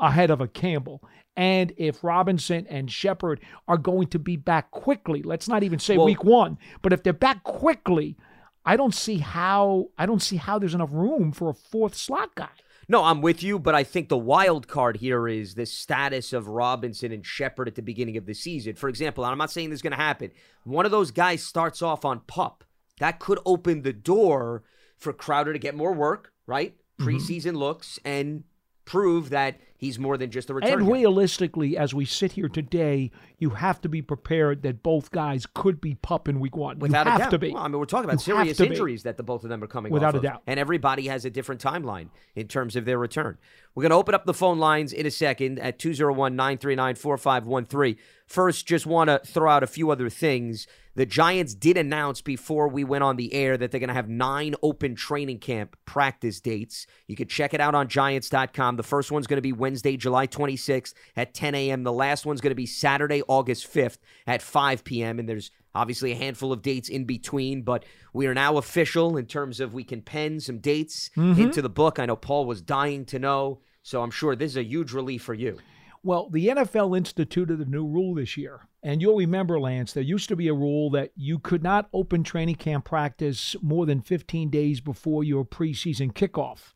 ahead of a Campbell. And if Robinson and Shepard are going to be back quickly, let's not even say week one, but if they're back quickly, I don't see how there's enough room for a 4th slot guy. No, I'm with you, but I think the wild card here is the status of Robinson and Shepard at the beginning of the season. For example, and I'm not saying this is going to happen, one of those guys starts off on PUP. That could open the door for Crowder to get more work, right? Preseason looks and prove that he's more than just a return guy. And realistically, as we sit here today, you have to be prepared that both guys could be PUP in week one. Without a doubt. To be. Well, I mean, we're talking about serious injuries that the both of them are coming off of. Without a doubt. And everybody has a different timeline in terms of their return. We're going to open up the phone lines in a second at 201-939-4513. First, just want to throw out a few other things. The Giants did announce before we went on the air that they're going to have 9 open training camp practice dates. You can check it out on Giants.com. The first one's going to be Wednesday, July 26th at 10 a.m. The last one's going to be Saturday, August 5th at 5 p.m. And there's obviously a handful of dates in between, but we are now official in terms of we can pen some dates into the book. I know Paul was dying to know, so I'm sure this is a huge relief for you. Well, the NFL instituted a new rule this year. And you'll remember, Lance, there used to be a rule that you could not open training camp practice more than 15 days before your preseason kickoff.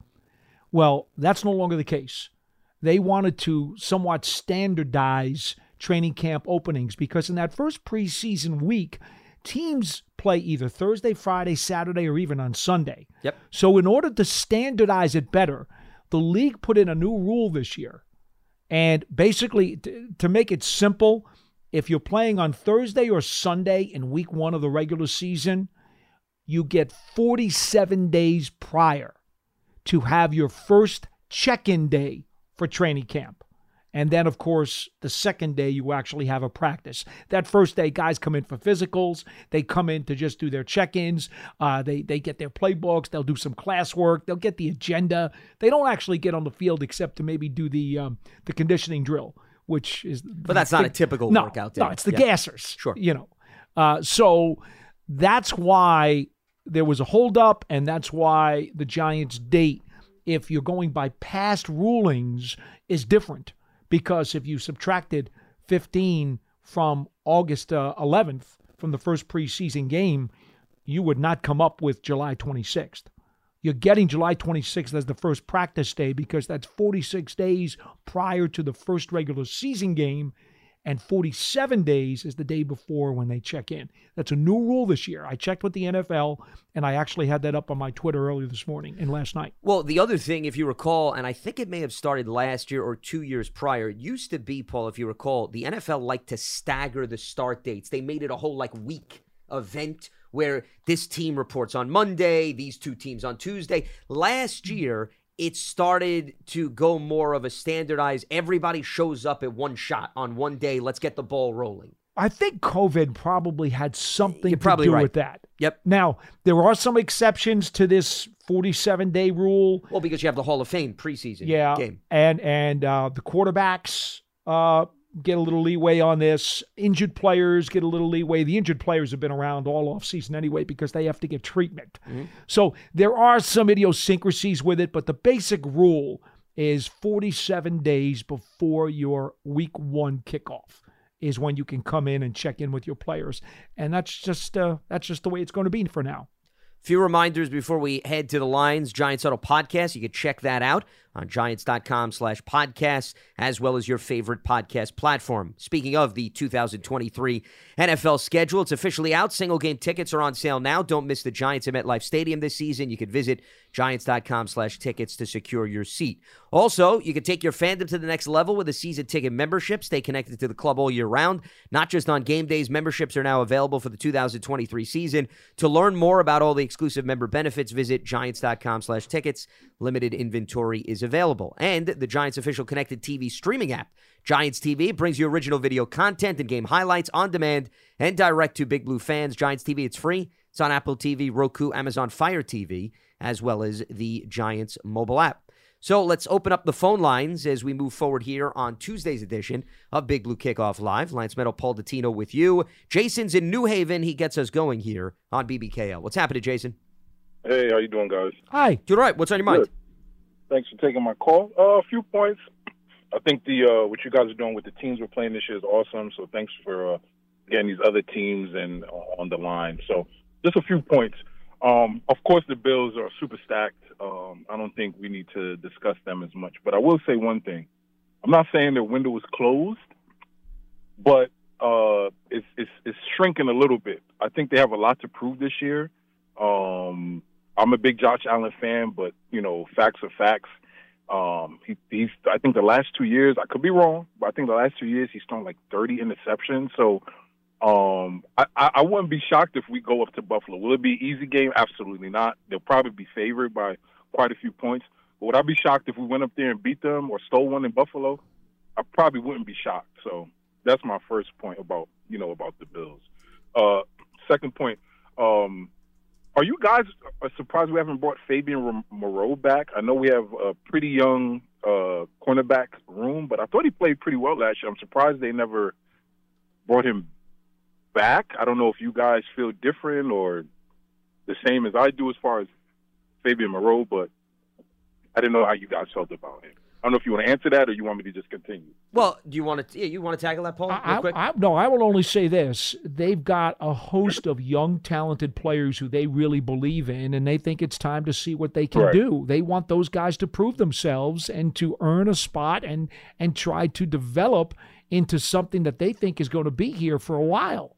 Well, that's no longer the case. They wanted to somewhat standardize training camp openings because in that first preseason week, teams play either Thursday, Friday, Saturday, or even on Sunday. Yep. So in order to standardize it better, the league put in a new rule this year. And basically, to make it simple, if you're playing on Thursday or Sunday in week one of the regular season, you get 47 days prior to have your first check-in day for training camp. And then, of course, the second day you actually have a practice. That first day, guys come in for physicals. They come in to just do their check-ins. They get their playbooks. They'll do some classwork. They'll get the agenda. They don't actually get on the field except to maybe do the conditioning drill, which is... But that's not a typical workout day. No, it's the gassers. Sure. You know. So that's why there was a holdup, and that's why the Giants' date, if you're going by past rulings, is different. Because if you subtracted 15 from August 11th from the first preseason game, you would not come up with July 26th. You're getting July 26th as the first practice day because that's 46 days prior to the first regular season game, and 47 days is the day before when they check in. That's a new rule this year. I checked with the NFL, and I actually had that up on my Twitter earlier this morning and last night. Well, the other thing, if you recall, and I think it may have started last year or 2 years prior, it used to be, Paul, if you recall, the NFL liked to stagger the start dates. They made it a whole, like, week event where this team reports on Monday, these two teams on Tuesday. Last year, it started to go more of a standardized, everybody shows up at one shot on one day, let's get the ball rolling. I think COVID probably had something to do with that. Yep. Now, there are some exceptions to this 47-day rule. Well, because you have the Hall of Fame preseason game. And the quarterbacks get a little leeway on this. Injured players get a little leeway. The injured players have been around all offseason anyway because they have to get treatment. Mm-hmm. So there are some idiosyncrasies with it, but the basic rule is 47 days before your week one kickoff is when you can come in and check in with your players. And that's just the way it's going to be for now. Few reminders before we head to the lines. Giants Huddle Podcast, you can check that out on giants.com/podcast, as well as your favorite podcast platform. Speaking of the 2023 NFL schedule, it's officially out. Single-game tickets are on sale now. Don't miss the Giants at MetLife Stadium this season. You can visit giants.com/tickets to secure your seat. Also, you can take your fandom to the next level with a season ticket membership. Stay connected to the club all year round, not just on game days. Memberships are now available for the 2023 season. To learn more about all the exclusive member benefits, visit giants.com/tickets. Limited inventory is available. And the Giants official connected TV streaming app, Giants TV, brings you original video content and game highlights on demand and direct to Big Blue fans. Giants TV, it's free. It's on Apple TV, Roku, Amazon Fire TV, as well as the Giants mobile app. So let's open up the phone lines as we move forward here on Tuesday's edition of Big Blue Kickoff Live. Lance Meadow, Paul Dottino with you. Jason's in New Haven. He gets us going here on BBKL. What's happening, Jason? Hey, how you doing, guys? Hi. Doing all right. What's on your mind? Good. Thanks for taking my call. A few points. I think what you guys are doing with the teams we're playing this year is awesome, so thanks for getting these other teams and on the line. So just a few points. Of course, the Bills are super stacked. I don't think we need to discuss them as much. But I will say one thing. I'm not saying their window was closed, but it's shrinking a little bit. I think they have a lot to prove this year. I'm a big Josh Allen fan, but, you know, facts are facts. He's I think the last 2 years, I could be wrong, but I think the last 2 years he's thrown like 30 interceptions. So I wouldn't be shocked if we go up to Buffalo. Will it be an easy game? Absolutely not. They'll probably be favored by quite a few points. But would I be shocked if we went up there and beat them or stole one in Buffalo? I probably wouldn't be shocked. So that's my first point about the Bills. Second point, are you guys surprised we haven't brought Fabian Moreau back? I know we have a pretty young cornerback room, but I thought he played pretty well last year. I'm surprised they never brought him back. I don't know if you guys feel different or the same as I do as far as Fabian Moreau, but I didn't know how you guys felt about it. I don't know if you want to answer that or you want me to just continue. Well, do you want to tackle that, Paul, real quick? I will only say this. They've got a host of young, talented players who they really believe in, and they think it's time to see what they can do. They want those guys to prove themselves and to earn a spot and try to develop into something that they think is going to be here for a while.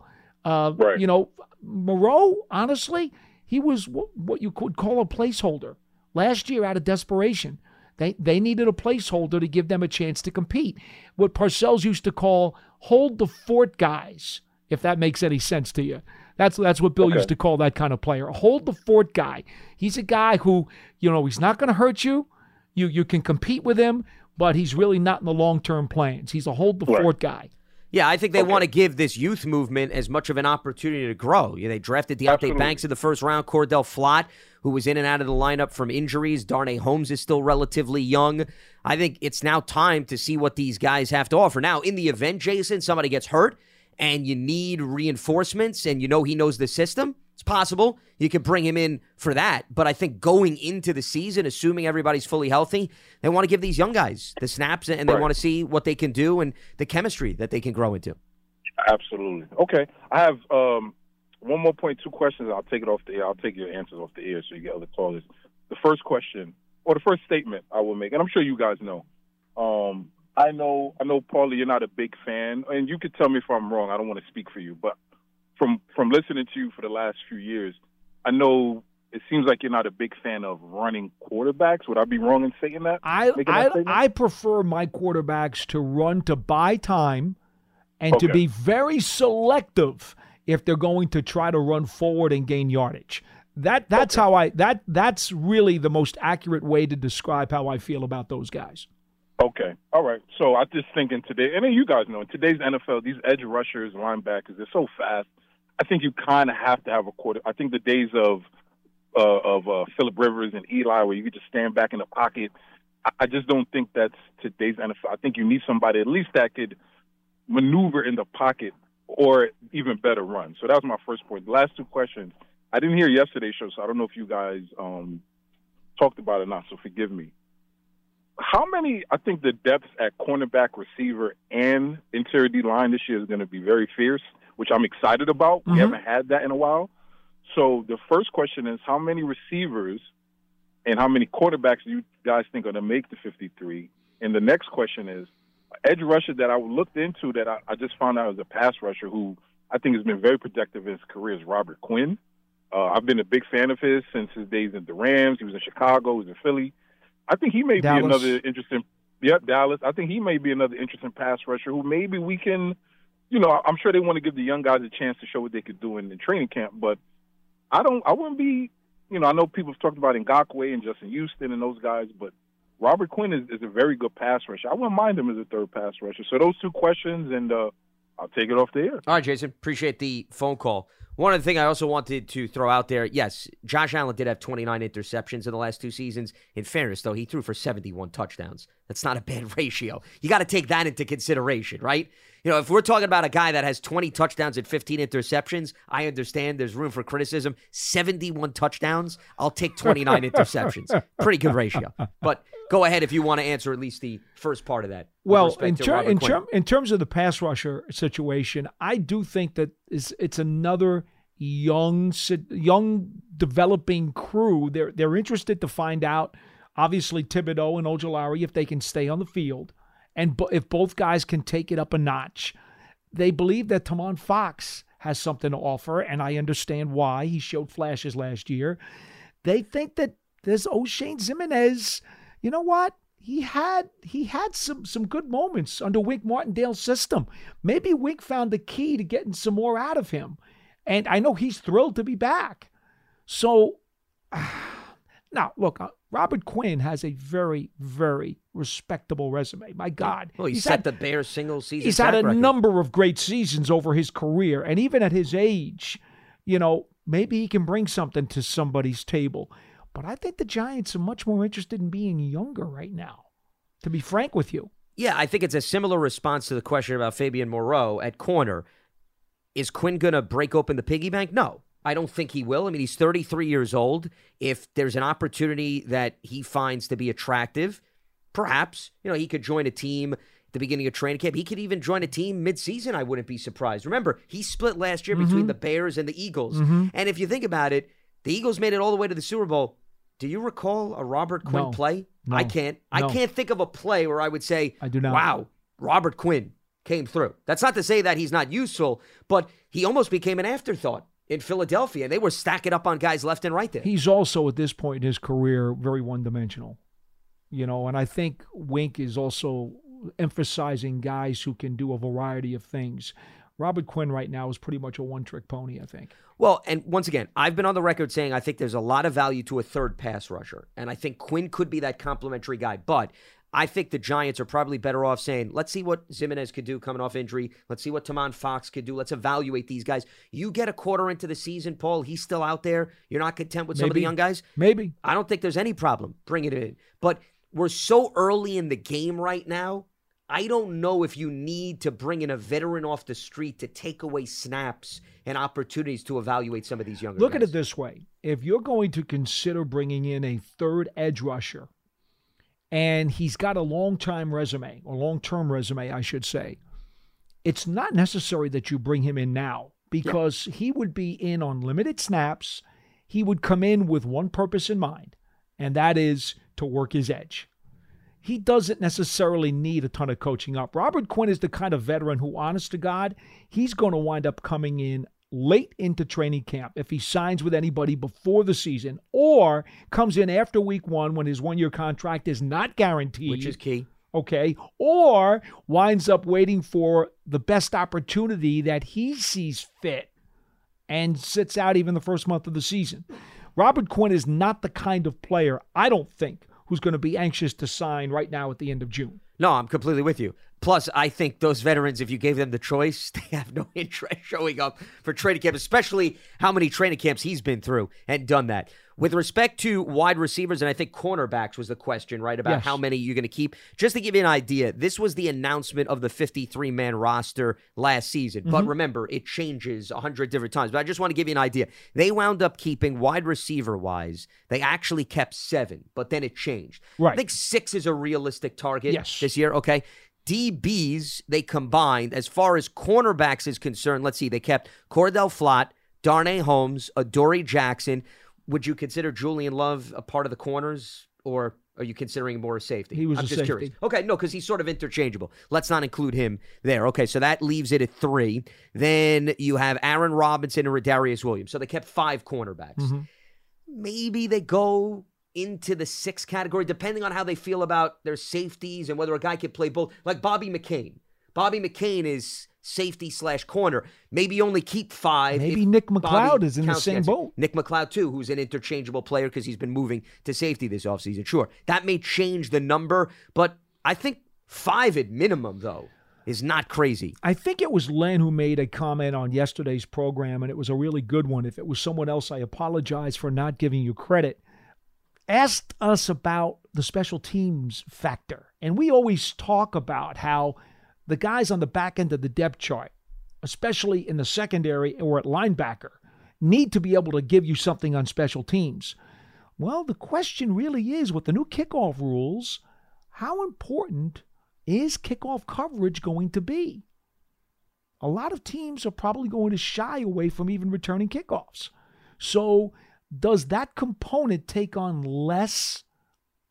You know, Moreau, honestly, he was what you could call a placeholder. Last year, out of desperation, They needed a placeholder to give them a chance to compete. What Parcells used to call hold the fort guys, if that makes any sense to you. That's what Bill used to call that kind of player, hold the fort guy. He's a guy who, you know, he's not going to hurt you. You can compete with him, but he's really not in the long-term plans. He's a hold the fort guy. Yeah, I think they want to give this youth movement as much of an opportunity to grow. You know, they drafted Deonte Banks in the first round, Cordell Flott, who was in and out of the lineup from injuries. Darnay Holmes is still relatively young. I think it's now time to see what these guys have to offer. Now, in the event, Jason, somebody gets hurt and you need reinforcements and you know he knows the system, it's possible you could bring him in for that. But I think going into the season, assuming everybody's fully healthy, they want to give these young guys the snaps and they want to see what they can do and the chemistry that they can grow into. Absolutely. Okay. I have one more point, two questions. I'll take your answers off the air so you get other callers. the first question or the first statement I will make, and I'm sure you guys know. I know, Paulie, you're not a big fan, and you could tell me if I'm wrong. I don't want to speak for you, but from listening to you for the last few years, I know it seems like you're not a big fan of running quarterbacks. Would I be wrong in saying that? I prefer my quarterbacks to run to buy time and to be very selective if they're going to try to run forward and gain yardage. That's really the most accurate way to describe how I feel about those guys. Okay. All right. So I'm just thinking today, and you guys know, in today's NFL, these edge rushers, linebackers, they're so fast. I think you kind of have to have a quarter. I think the days of Phillip Rivers and Eli, where you could just stand back in the pocket, I just don't think that's today's NFL. I think you need somebody at least that could maneuver in the pocket or even better run. So that was my first point. The last two questions. I didn't hear yesterday's show, so I don't know if you guys talked about it or not, so forgive me. How many – I think the depth at cornerback, receiver, and interior D-line this year is going to be very fierce, which I'm excited about. Mm-hmm. We haven't had that in a while. So the first question is, how many receivers and how many quarterbacks do you guys think are going to make the 53? And the next question is, edge rusher that I looked into that I just found out is a pass rusher who I think has been very productive in his career is Robert Quinn. I've been a big fan of his since his days in the Rams. He was in Chicago. He was in Philly. I think he may be another interesting – Dallas. I think he may be another interesting pass rusher who maybe we can – you know, I'm sure they want to give the young guys a chance to show what they could do in the training camp, but I wouldn't be – you know, I know people have talked about Ngakoue and Justin Houston and those guys, but Robert Quinn is a very good pass rusher. I wouldn't mind him as a third pass rusher. So those two questions, and I'll take it off the air. All right, Jason. Appreciate the phone call. One other thing I also wanted to throw out there, yes, Josh Allen did have 29 interceptions in the last two seasons. In fairness, though, he threw for 71 touchdowns. That's not a bad ratio. You got to take that into consideration, right? You know, if we're talking about a guy that has 20 touchdowns and 15 interceptions, I understand there's room for criticism. 71 touchdowns, I'll take 29 interceptions. Pretty good ratio. But go ahead if you want to answer at least the first part of that. Well, in terms of the pass rusher situation, I do think that it's another young developing crew. They're interested to find out, obviously, Thibodeau and Ojolari, if they can stay on the field. And if both guys can take it up a notch, they believe that Tamon Fox has something to offer, and I understand why. He showed flashes last year. They think that this O'Shane Ximines, you know what? He had some good moments under Wink Martindale's system. Maybe Wink found the key to getting some more out of him. And I know he's thrilled to be back. So, now, look, Robert Quinn has a very, very respectable resume. My God. Well, he's set the Bears single season. He's had a number of great seasons over his career. And even at his age, you know, maybe he can bring something to somebody's table. But I think the Giants are much more interested in being younger right now, to be frank with you. Yeah, I think it's a similar response to the question about Fabian Moreau at corner. Is Quinn going to break open the piggy bank? No. I don't think he will. I mean, he's 33 years old. If there's an opportunity that he finds to be attractive, perhaps, you know, he could join a team at the beginning of training camp. He could even join a team midseason. I wouldn't be surprised. Remember, he split last year between the Bears and the Eagles. Mm-hmm. And if you think about it, the Eagles made it all the way to the Super Bowl. Do you recall a Robert Quinn play? No, I can't. No. I can't think of a play where I would say, I do not. Wow, Robert Quinn came through. That's not to say that he's not useful, but he almost became an afterthought in Philadelphia, and they were stacking up on guys left and right there. He's also, at this point in his career, very one-dimensional. You know, and I think Wink is also emphasizing guys who can do a variety of things. Robert Quinn right now is pretty much a one-trick pony, I think. Well, and once again, I've been on the record saying I think there's a lot of value to a third pass rusher, and I think Quinn could be that complementary guy, but I think the Giants are probably better off saying, let's see what Ximines could do coming off injury. Let's see what Tamon Fox could do. Let's evaluate these guys. You get a quarter into the season, Paul, he's still out there. You're not content with some of the young guys? Maybe. I don't think there's any problem bringing it in. But we're so early in the game right now, I don't know if you need to bring in a veteran off the street to take away snaps and opportunities to evaluate some of these younger guys. Look at it this way. If you're going to consider bringing in a third edge rusher, and he's got a long-term resume, I should say, it's not necessary that you bring him in now because he would be in on limited snaps. He would come in with one purpose in mind, and that is to work his edge. He doesn't necessarily need a ton of coaching up. Robert Quinn is the kind of veteran who, honest to God, he's going to wind up coming in late into training camp if he signs with anybody before the season or comes in after week 1 when his one-year contract is not guaranteed. Which is key. Okay, or winds up waiting for the best opportunity that he sees fit and sits out even the first month of the season. Robert Quinn is not the kind of player, I don't think, who's going to be anxious to sign right now at the end of June. No, I'm completely with you. Plus, I think those veterans, if you gave them the choice, they have no interest showing up for training camp, especially how many training camps he's been through and done that. With respect to wide receivers, and I think cornerbacks was the question, right, about how many you're going to keep. Just to give you an idea, this was the announcement of the 53-man roster last season. But remember, it changes 100 different times. But I just want to give you an idea. They wound up keeping, wide receiver-wise, they actually kept 7, but then it changed. Right. I think 6 is a realistic target this year, okay? DBs, they combined, as far as cornerbacks is concerned, let's see, they kept Cordell Flott, Darnay Holmes, Adoree Jackson. Would you consider Julian Love a part of the corners, or are you considering more a safety? He was just curious. Okay, no, because he's sort of interchangeable. Let's not include him there. Okay, so that leaves it at 3. Then you have Aaron Robinson and Redarius Williams. So they kept 5 cornerbacks. Maybe they go into the 6 category, depending on how they feel about their safeties and whether a guy can play both. Like Bobby McCain. Bobby McCain is safety/corner. Maybe only keep 5. Maybe Nick McLeod is in the same boat. Nick McLeod, too, who's an interchangeable player because he's been moving to safety this offseason. Sure, that may change the number, but I think 5 at minimum, though, is not crazy. I think it was Len who made a comment on yesterday's program, and it was a really good one. If it was someone else, I apologize for not giving you credit. Asked us about the special teams factor, and we always talk about how the guys on the back end of the depth chart, especially in the secondary or at linebacker, need to be able to give you something on special teams. Well, the question really is, with the new kickoff rules, how important is kickoff coverage going to be? A lot of teams are probably going to shy away from even returning kickoffs. So does that component take on less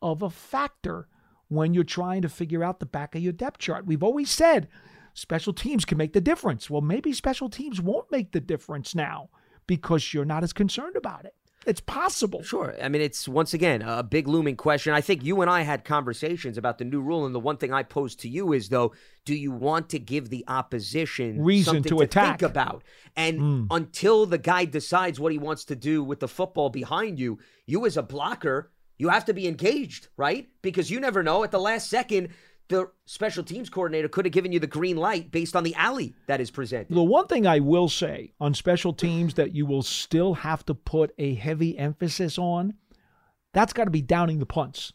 of a factor when you're trying to figure out the back of your depth chart? We've always said special teams can make the difference. Well, maybe special teams won't make the difference now because you're not as concerned about it. It's possible. Sure. I mean, it's, once again, a big looming question. I think you and I had conversations about the new rule, and the one thing I posed to you is, though, do you want to give the opposition reason to attack? Think about? And until the guy decides what he wants to do with the football behind you, you as a blocker, you have to be engaged, right? Because you never know. At the last second, the special teams coordinator could have given you the green light based on the alley that is presented. The one thing I will say on special teams that you will still have to put a heavy emphasis on, that's got to be downing the punts.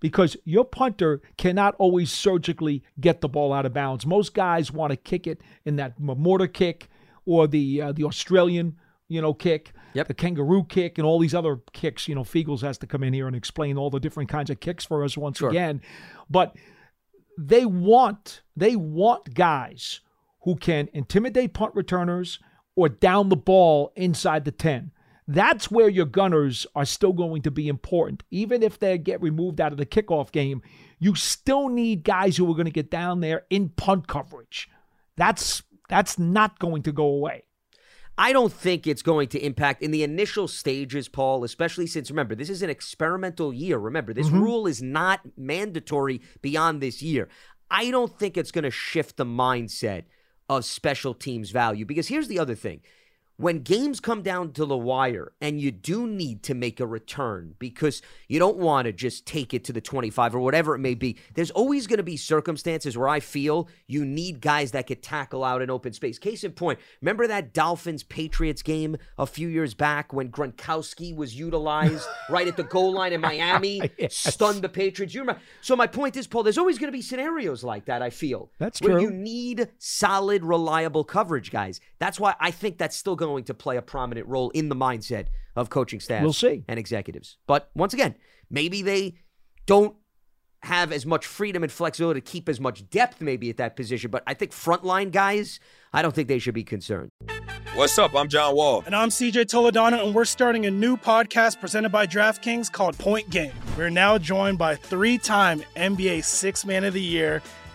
Because your punter cannot always surgically get the ball out of bounds. Most guys want to kick it in that mortar kick or the Australian kick, the kangaroo kick, and all these other kicks. Fegels has to come in here and explain all the different kinds of kicks for us once again. But they want guys who can intimidate punt returners or down the ball inside the 10. That's where your gunners are still going to be important. Even if they get removed out of the kickoff game, you still need guys who are going to get down there in punt coverage. That's not going to go away. I don't think it's going to impact in the initial stages, Paul, especially since, remember, this is an experimental year. Remember, this rule is not mandatory beyond this year. I don't think it's going to shift the mindset of special teams value, because here's the other thing. When games come down to the wire and you do need to make a return because you don't want to just take it to the 25 or whatever it may be, there's always going to be circumstances where I feel you need guys that could tackle out in open space. Case in point, remember that Dolphins-Patriots game a few years back when Gronkowski was utilized right at the goal line in Miami, stunned the Patriots? You remember? So my point is, Paul, there's always going to be scenarios like that, I feel. That's true. Where you need solid, reliable coverage, guys. That's why I think that's still going to play a prominent role in the mindset of coaching staff and executives. But once again, maybe they don't have as much freedom and flexibility to keep as much depth maybe at that position. But I think frontline guys, I don't think they should be concerned. What's up? I'm John Wall. And I'm CJ Toledano, and we're starting a new podcast presented by DraftKings called Point Game. We're now joined by three-time NBA Sixth Man of the Year,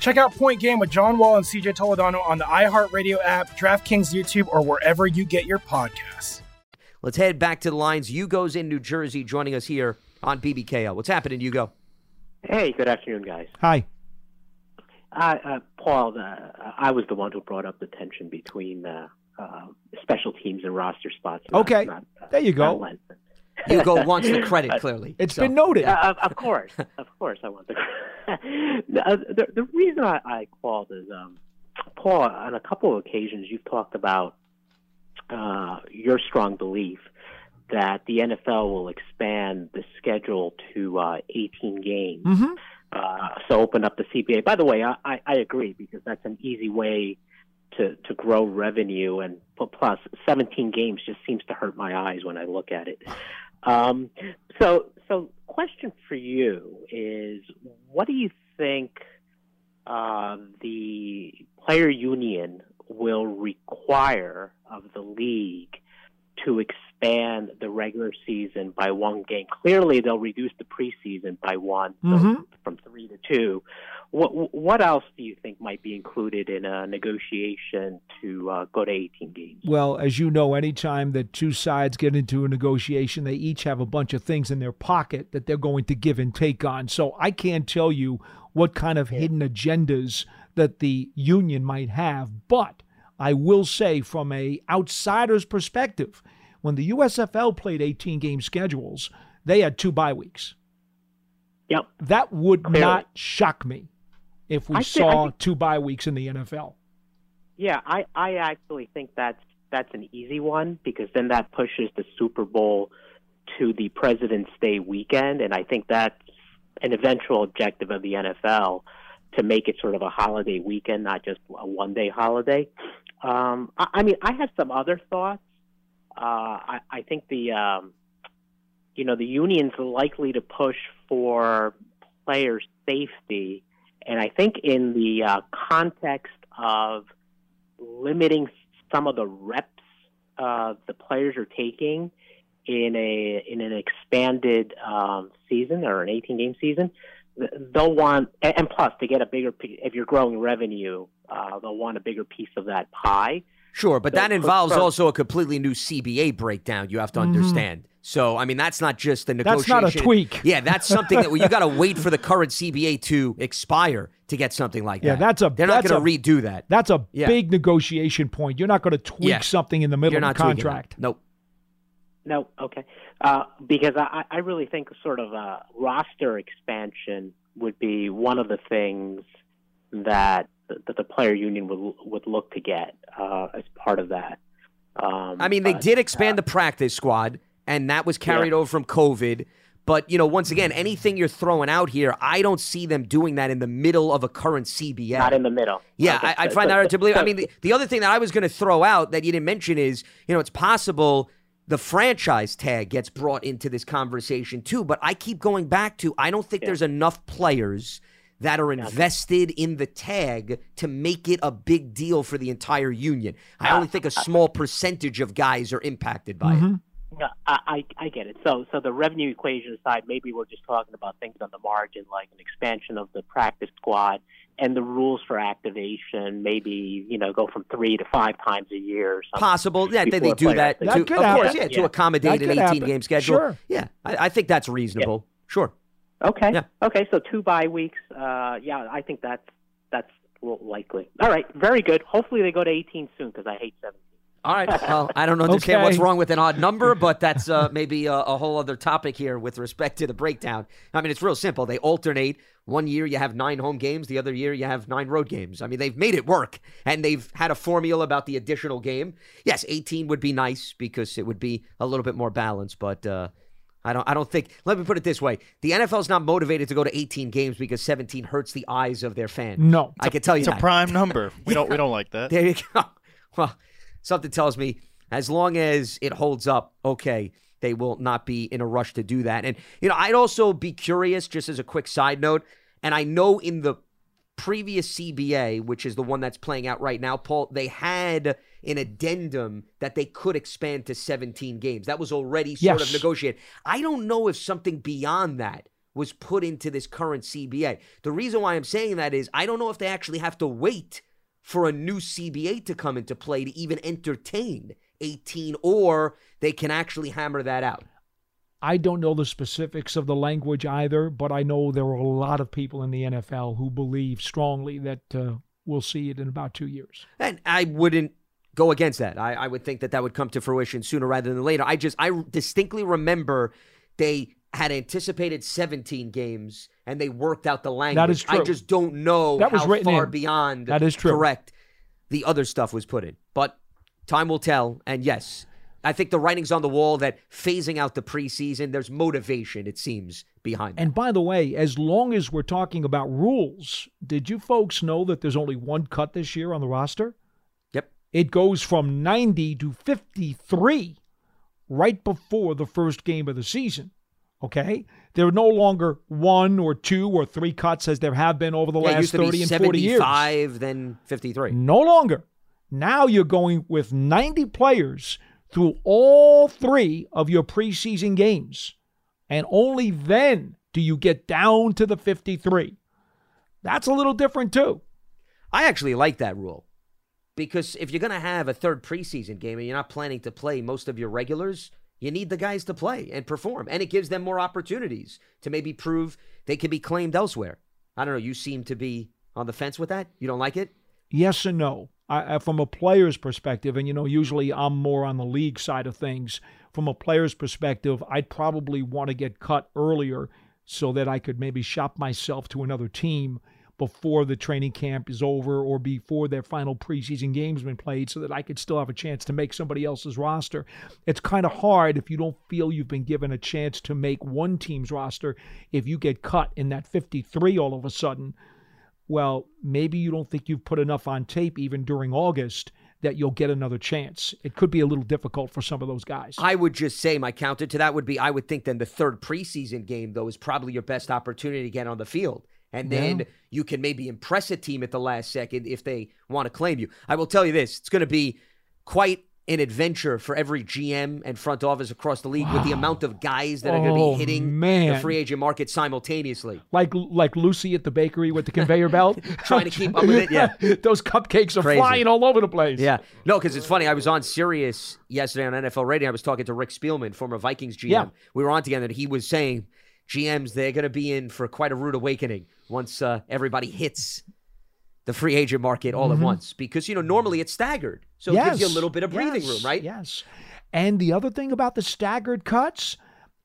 Check out Point Game with John Wall and CJ Toledano on the iHeartRadio app, DraftKings YouTube, or wherever you get your podcasts. Let's head back to the lines. Hugo's in New Jersey joining us here on BBKO. What's happening, Hugo? Hey, good afternoon, guys. Hi. Paul, I was the one who brought up the tension between special teams and roster spots. Okay, there you go. Hugo wants the credit, clearly. It's been noted. Of course I want the credit. The reason I called is, Paul, on a couple of occasions you've talked about your strong belief that the NFL will expand the schedule to 18 games. Mm-hmm. So open up the CBA. By the way, I agree, because that's an easy way to grow revenue, and plus 17 games just seems to hurt my eyes when I look at it. So question for you is, what do you think the player union will require of the league to expand the regular season by one game? Clearly, they'll reduce the preseason by one, mm-hmm. so from 3 to 2. What else do you think might be included in a negotiation to go to 18 games? Well, as you know, any time that two sides get into a negotiation, they each have a bunch of things in their pocket that they're going to give and take on. So I can't tell you what kind of hidden agendas that the union might have, but I will say, from a outsider's perspective, when the USFL played 18-game schedules, they had 2 bye weeks. Yep. That would not shock me if we saw 2 bye weeks in the NFL. Yeah, I actually think that's an easy one, because then that pushes the Super Bowl to the President's Day weekend, and I think that's an eventual objective of the NFL, to make it sort of a holiday weekend, not just a one-day holiday. I mean, I have some other thoughts. I think the union's likely to push for player safety, and I think in the context of limiting some of the reps the players are taking in an expanded season or an 18-game season, they'll want, and plus to get a bigger piece, if you're growing revenue, they'll want a bigger piece of that pie. Sure, but that involves also a completely new CBA breakdown, you have to understand. Mm-hmm. So, I mean, that's not just a negotiation. That's not a tweak. Yeah, that's something that you got to wait for the current CBA to expire to get something like that. Yeah, they're not going to redo that. That's a big negotiation point. You're not going to tweak something in the middle of the contract. Nope. No, okay, because I really think sort of a roster expansion would be one of the things that the player union would look to get as part of that. I mean, they did expand the practice squad, and that was carried over from COVID. But, once again, anything you're throwing out here, I don't see them doing that in the middle of a current CBA. Not in the middle. Yeah, okay. I find that hard to believe. I mean, the other thing that I was going to throw out that you didn't mention is, it's possible the franchise tag gets brought into this conversation too, but I keep going back to, I don't think there's enough players that are invested in the tag to make it a big deal for the entire union. I only think a small percentage of guys are impacted by it. No, I get it. So the revenue equation aside, maybe we're just talking about things on the margin, like an expansion of the practice squad and the rules for activation. Maybe go from 3 to 5 times a year or something. Possible, yeah. They do that. That could happen. Of course, to accommodate an 18-game schedule. Sure. Yeah, I think that's reasonable. Yeah. Sure. Okay. Yeah. Okay. So 2 bye weeks. Yeah, I think that's likely. All right. Very good. Hopefully they go to 18 soon, because I hate 17. All right. Well, I don't understand what's wrong with an odd number, but that's maybe a whole other topic here with respect to the breakdown. I mean, it's real simple. They alternate. One year you have 9 home games. The other year you have 9 road games. I mean, they've made it work, and they've had a formula about the additional game. Yes, 18 would be nice because it would be a little bit more balanced, but I don't think, let me put it this way. The NFL's not motivated to go to 18 games because 17 hurts the eyes of their fans. No. I can tell you that. It's a prime number. We don't like that. There you go. Well, something tells me as long as it holds up, okay, they will not be in a rush to do that. And, you know, I'd also be curious, just as a quick side note, and I know in the previous CBA, which is the one that's playing out right now, Paul, they had an addendum that they could expand to 17 games. That was already sort of negotiated. I don't know if something beyond that was put into this current CBA. The reason why I'm saying that is I don't know if they actually have to wait for a new CBA to come into play to even entertain 18, or they can actually hammer that out. I don't know the specifics of the language either, but I know there are a lot of people in the NFL who believe strongly that we'll see it in about 2 years. And I wouldn't go against that. I would think that would come to fruition sooner rather than later. I distinctly remember they had anticipated 17 games and they worked out the language. That is true. I just don't know how far beyond that is true. Correct the other stuff was put in. But time will tell. And yes, I think the writing's on the wall that phasing out the preseason, there's motivation, it seems, behind that. And by the way, as long as we're talking about rules, did you folks know that there's only one cut this year on the roster? Yep. It goes from 90 to 53 right before the first game of the season. Okay? There are no longer 1 or 2 or 3 cuts as there have been over the last 30 and 40 years. 75, then 53. No longer. Now you're going with 90 players through all 3 of your preseason games. And only then do you get down to the 53. That's a little different too. I actually like that rule. Because if you're going to have a third preseason game and you're not planning to play most of your regulars, you need the guys to play and perform. And it gives them more opportunities to maybe prove they can be claimed elsewhere. I don't know. You seem to be on the fence with that. You don't like it? Yes and no. From a player's perspective, and, you know, usually I'm more on the league side of things. From a player's perspective, I'd probably want to get cut earlier so that I could maybe shop myself to another team before the training camp is over or before their final preseason games have been played so that I could still have a chance to make somebody else's roster. It's kind of hard if you don't feel you've been given a chance to make one team's roster if you get cut in that 53 all of a sudden. Well, maybe you don't think you've put enough on tape even during August that you'll get another chance. It could be a little difficult for some of those guys. I would just say my counter to that would be I would think then the third preseason game, though, is probably your best opportunity to get on the field. And then you can maybe impress a team at the last second if they want to claim you. I will tell you this. It's going to be quite an adventure for every GM and front office across the league with the amount of guys that are going to be hitting the free agent market simultaneously. Like Lucy at the bakery with the conveyor belt. Trying to keep up with it, yeah. Those cupcakes are flying all over the place. Yeah. No, because it's funny. I was on Sirius yesterday on NFL Radio. I was talking to Rick Spielman, former Vikings GM. Yeah. We were on together, and he was saying GMs, they're going to be in for quite a rude awakening once everybody hits the free agent market all at once. Because, you know, normally it's staggered. So it gives you a little bit of breathing room, right? Yes. And the other thing about the staggered cuts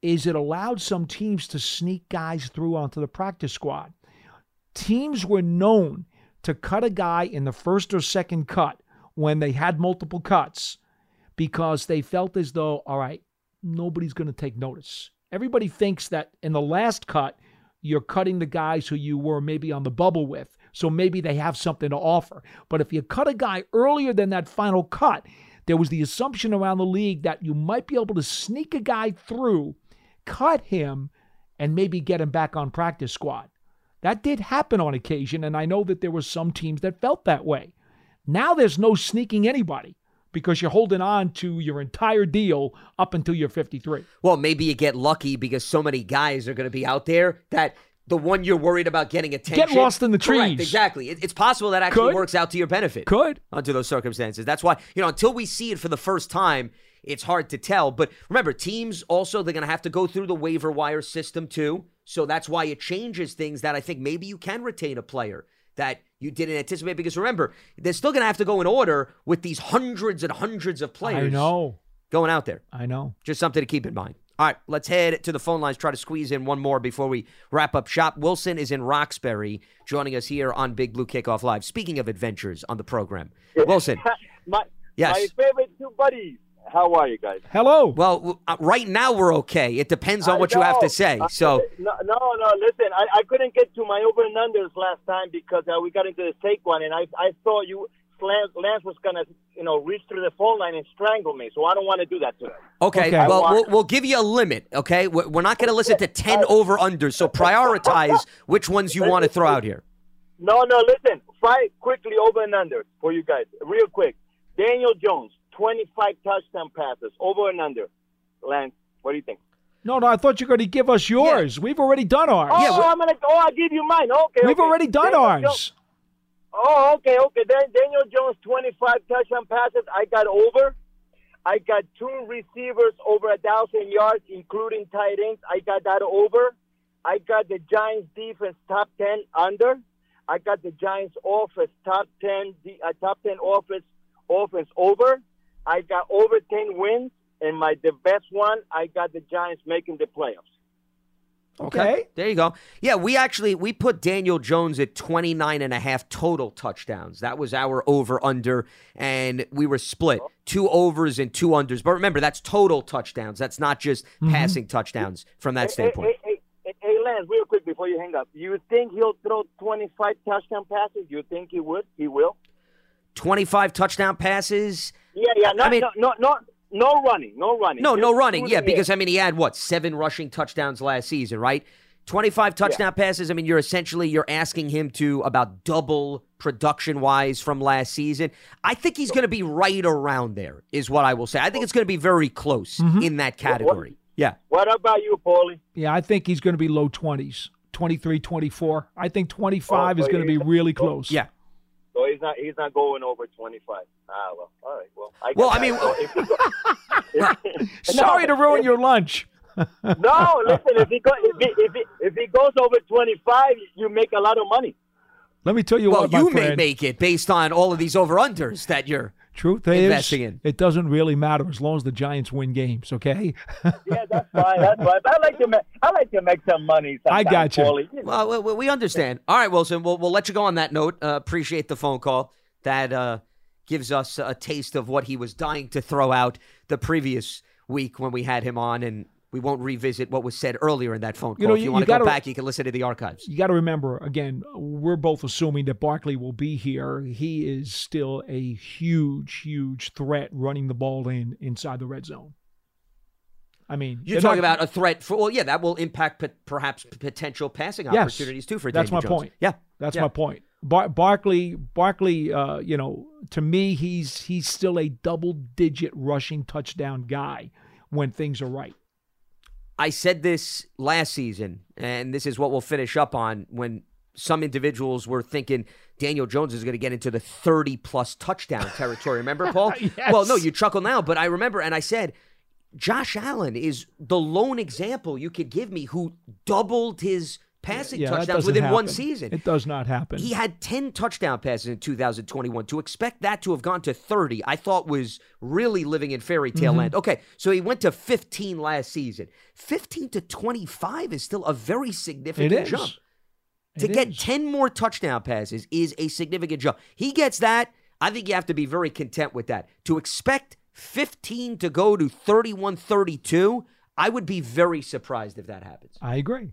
is it allowed some teams to sneak guys through onto the practice squad. Teams were known to cut a guy in the first or second cut when they had multiple cuts because they felt as though, all right, nobody's going to take notice. Everybody thinks that in the last cut, you're cutting the guys who you were maybe on the bubble with, so maybe they have something to offer. But if you cut a guy earlier than that final cut, there was the assumption around the league that you might be able to sneak a guy through, cut him, and maybe get him back on practice squad. That did happen on occasion, and I know that there were some teams that felt that way. Now there's no sneaking anybody, because you're holding on to your entire deal up until you're 53. Well, maybe you get lucky because so many guys are going to be out there that the one you're worried about getting attention. Get lost in the trees. Correct, exactly. It's possible that actually works out to your benefit. Could. Under those circumstances. That's why, you know, until we see it for the first time, it's hard to tell. But remember, teams also, they're going to have to go through the waiver wire system too. So that's why it changes things that I think maybe you can retain a player that you didn't anticipate? Because remember, they're still going to have to go in order with these hundreds and hundreds of players going out there. I know. Just something to keep in mind. All right, let's head to the phone lines, try to squeeze in one more before we wrap up shop. Wilson is in Roxbury, joining us here on Big Blue Kickoff Live. Speaking of adventures on the program, Wilson. My favorite two buddies. How are you guys? Hello. Well, right now we're okay. It depends on what you have to say. So no. Listen, I couldn't get to my over and unders last time because we got into the Saquon, and I saw you. Lance was gonna, reach through the phone line and strangle me, so I don't want to do that today. Okay. Well, we'll give you a limit. Okay, we're not going to listen to 10 over unders. So prioritize which ones you want to throw out here. No. Listen, five quickly over and under for you guys, real quick. Daniel Jones, 25 touchdown passes, over and under. Lance, what do you think? No, I thought you were going to give us yours. Yeah. We've already done ours. I'll give you mine. Okay. We've already done ours. Okay. Then Daniel Jones, 25 touchdown passes. I got over. I got two receivers over 1,000 yards, including tight ends. I got that over. I got the Giants defense top 10 under. I got the Giants offense top 10 offense over. I got over 10 wins, and the best one, I got the Giants making the playoffs. Okay. There you go. Yeah, we put Daniel Jones at 29.5 total touchdowns. That was our over-under, and we were split. 2 overs and 2 unders. But remember, that's total touchdowns. That's not just passing touchdowns from that standpoint. Hey, Lance, real quick before you hang up, you think he'll throw 25 touchdown passes? You think he would? He will? 25 touchdown passes? Yeah. No running. No running. Yeah, because, he had, 7 rushing touchdowns last season, right? 25 touchdown passes. You're essentially, asking him to about double production-wise from last season. I think he's going to be right around there is what I will say. I think it's going to be very close in that category. Yeah. What about you, Paulie? Yeah, I think he's going to be low 20s, 23, 24. I think 25 is going to be really close. Yeah. So he's not going over 25. Well, all right. Well, sorry to ruin your lunch. No, listen. If he goes over 25, you make a lot of money. Let me tell you what. Well, you may make it based on all of these over unders that you're investing in. It doesn't really matter as long as the Giants win games. Okay. Yeah, that's fine. I like to make some money. I got you. Paulie. Well, we understand. All right, Wilson. We'll let you go on that note. Appreciate the phone call. That gives us a taste of what he was dying to throw out the previous week when we had him on, and we won't revisit what was said earlier in that phone call. If you want to go back, you can listen to the archives. You got to remember, again, we're both assuming that Barkley will be here. He is still a huge, huge threat running the ball inside the red zone. You're talking about a threat for, that will impact perhaps potential passing opportunities too for Daniel Jones. That's my point. Yeah. That's my point. Barkley, to me, he's still a double-digit rushing touchdown guy when things are right. I said this last season, and this is what we'll finish up on when some individuals were thinking Daniel Jones is going to get into the 30-plus touchdown territory. Remember, Paul? Yes. Well, no, you chuckle now, but I remember, and I said Josh Allen is the lone example you could give me who doubled his passing touchdowns within one season. It does not happen. He had 10 touchdown passes in 2021. To expect that to have gone to 30, I thought was really living in fairy tale land. Okay, so he went to 15 last season. 15 to 25 is still a very significant jump. To get 10 more touchdown passes is a significant jump. He gets that. I think you have to be very content with that. To expect 15 to go to 31, 32, I would be very surprised if that happens. I agree.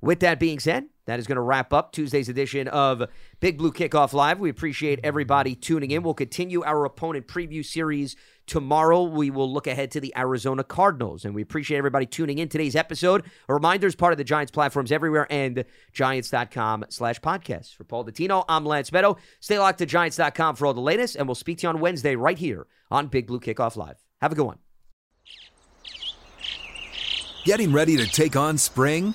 With that being said, that is going to wrap up Tuesday's edition of Big Blue Kickoff Live. We appreciate everybody tuning in. We'll continue our opponent preview series tomorrow. We will look ahead to the Arizona Cardinals, and we appreciate everybody tuning in. Today's episode, a reminder, is part of the Giants platforms everywhere and Giants.com/podcast. For Paul Dottino, I'm Lance Meadow. Stay locked to Giants.com for all the latest, and we'll speak to you on Wednesday right here on Big Blue Kickoff Live. Have a good one. Getting ready to take on spring?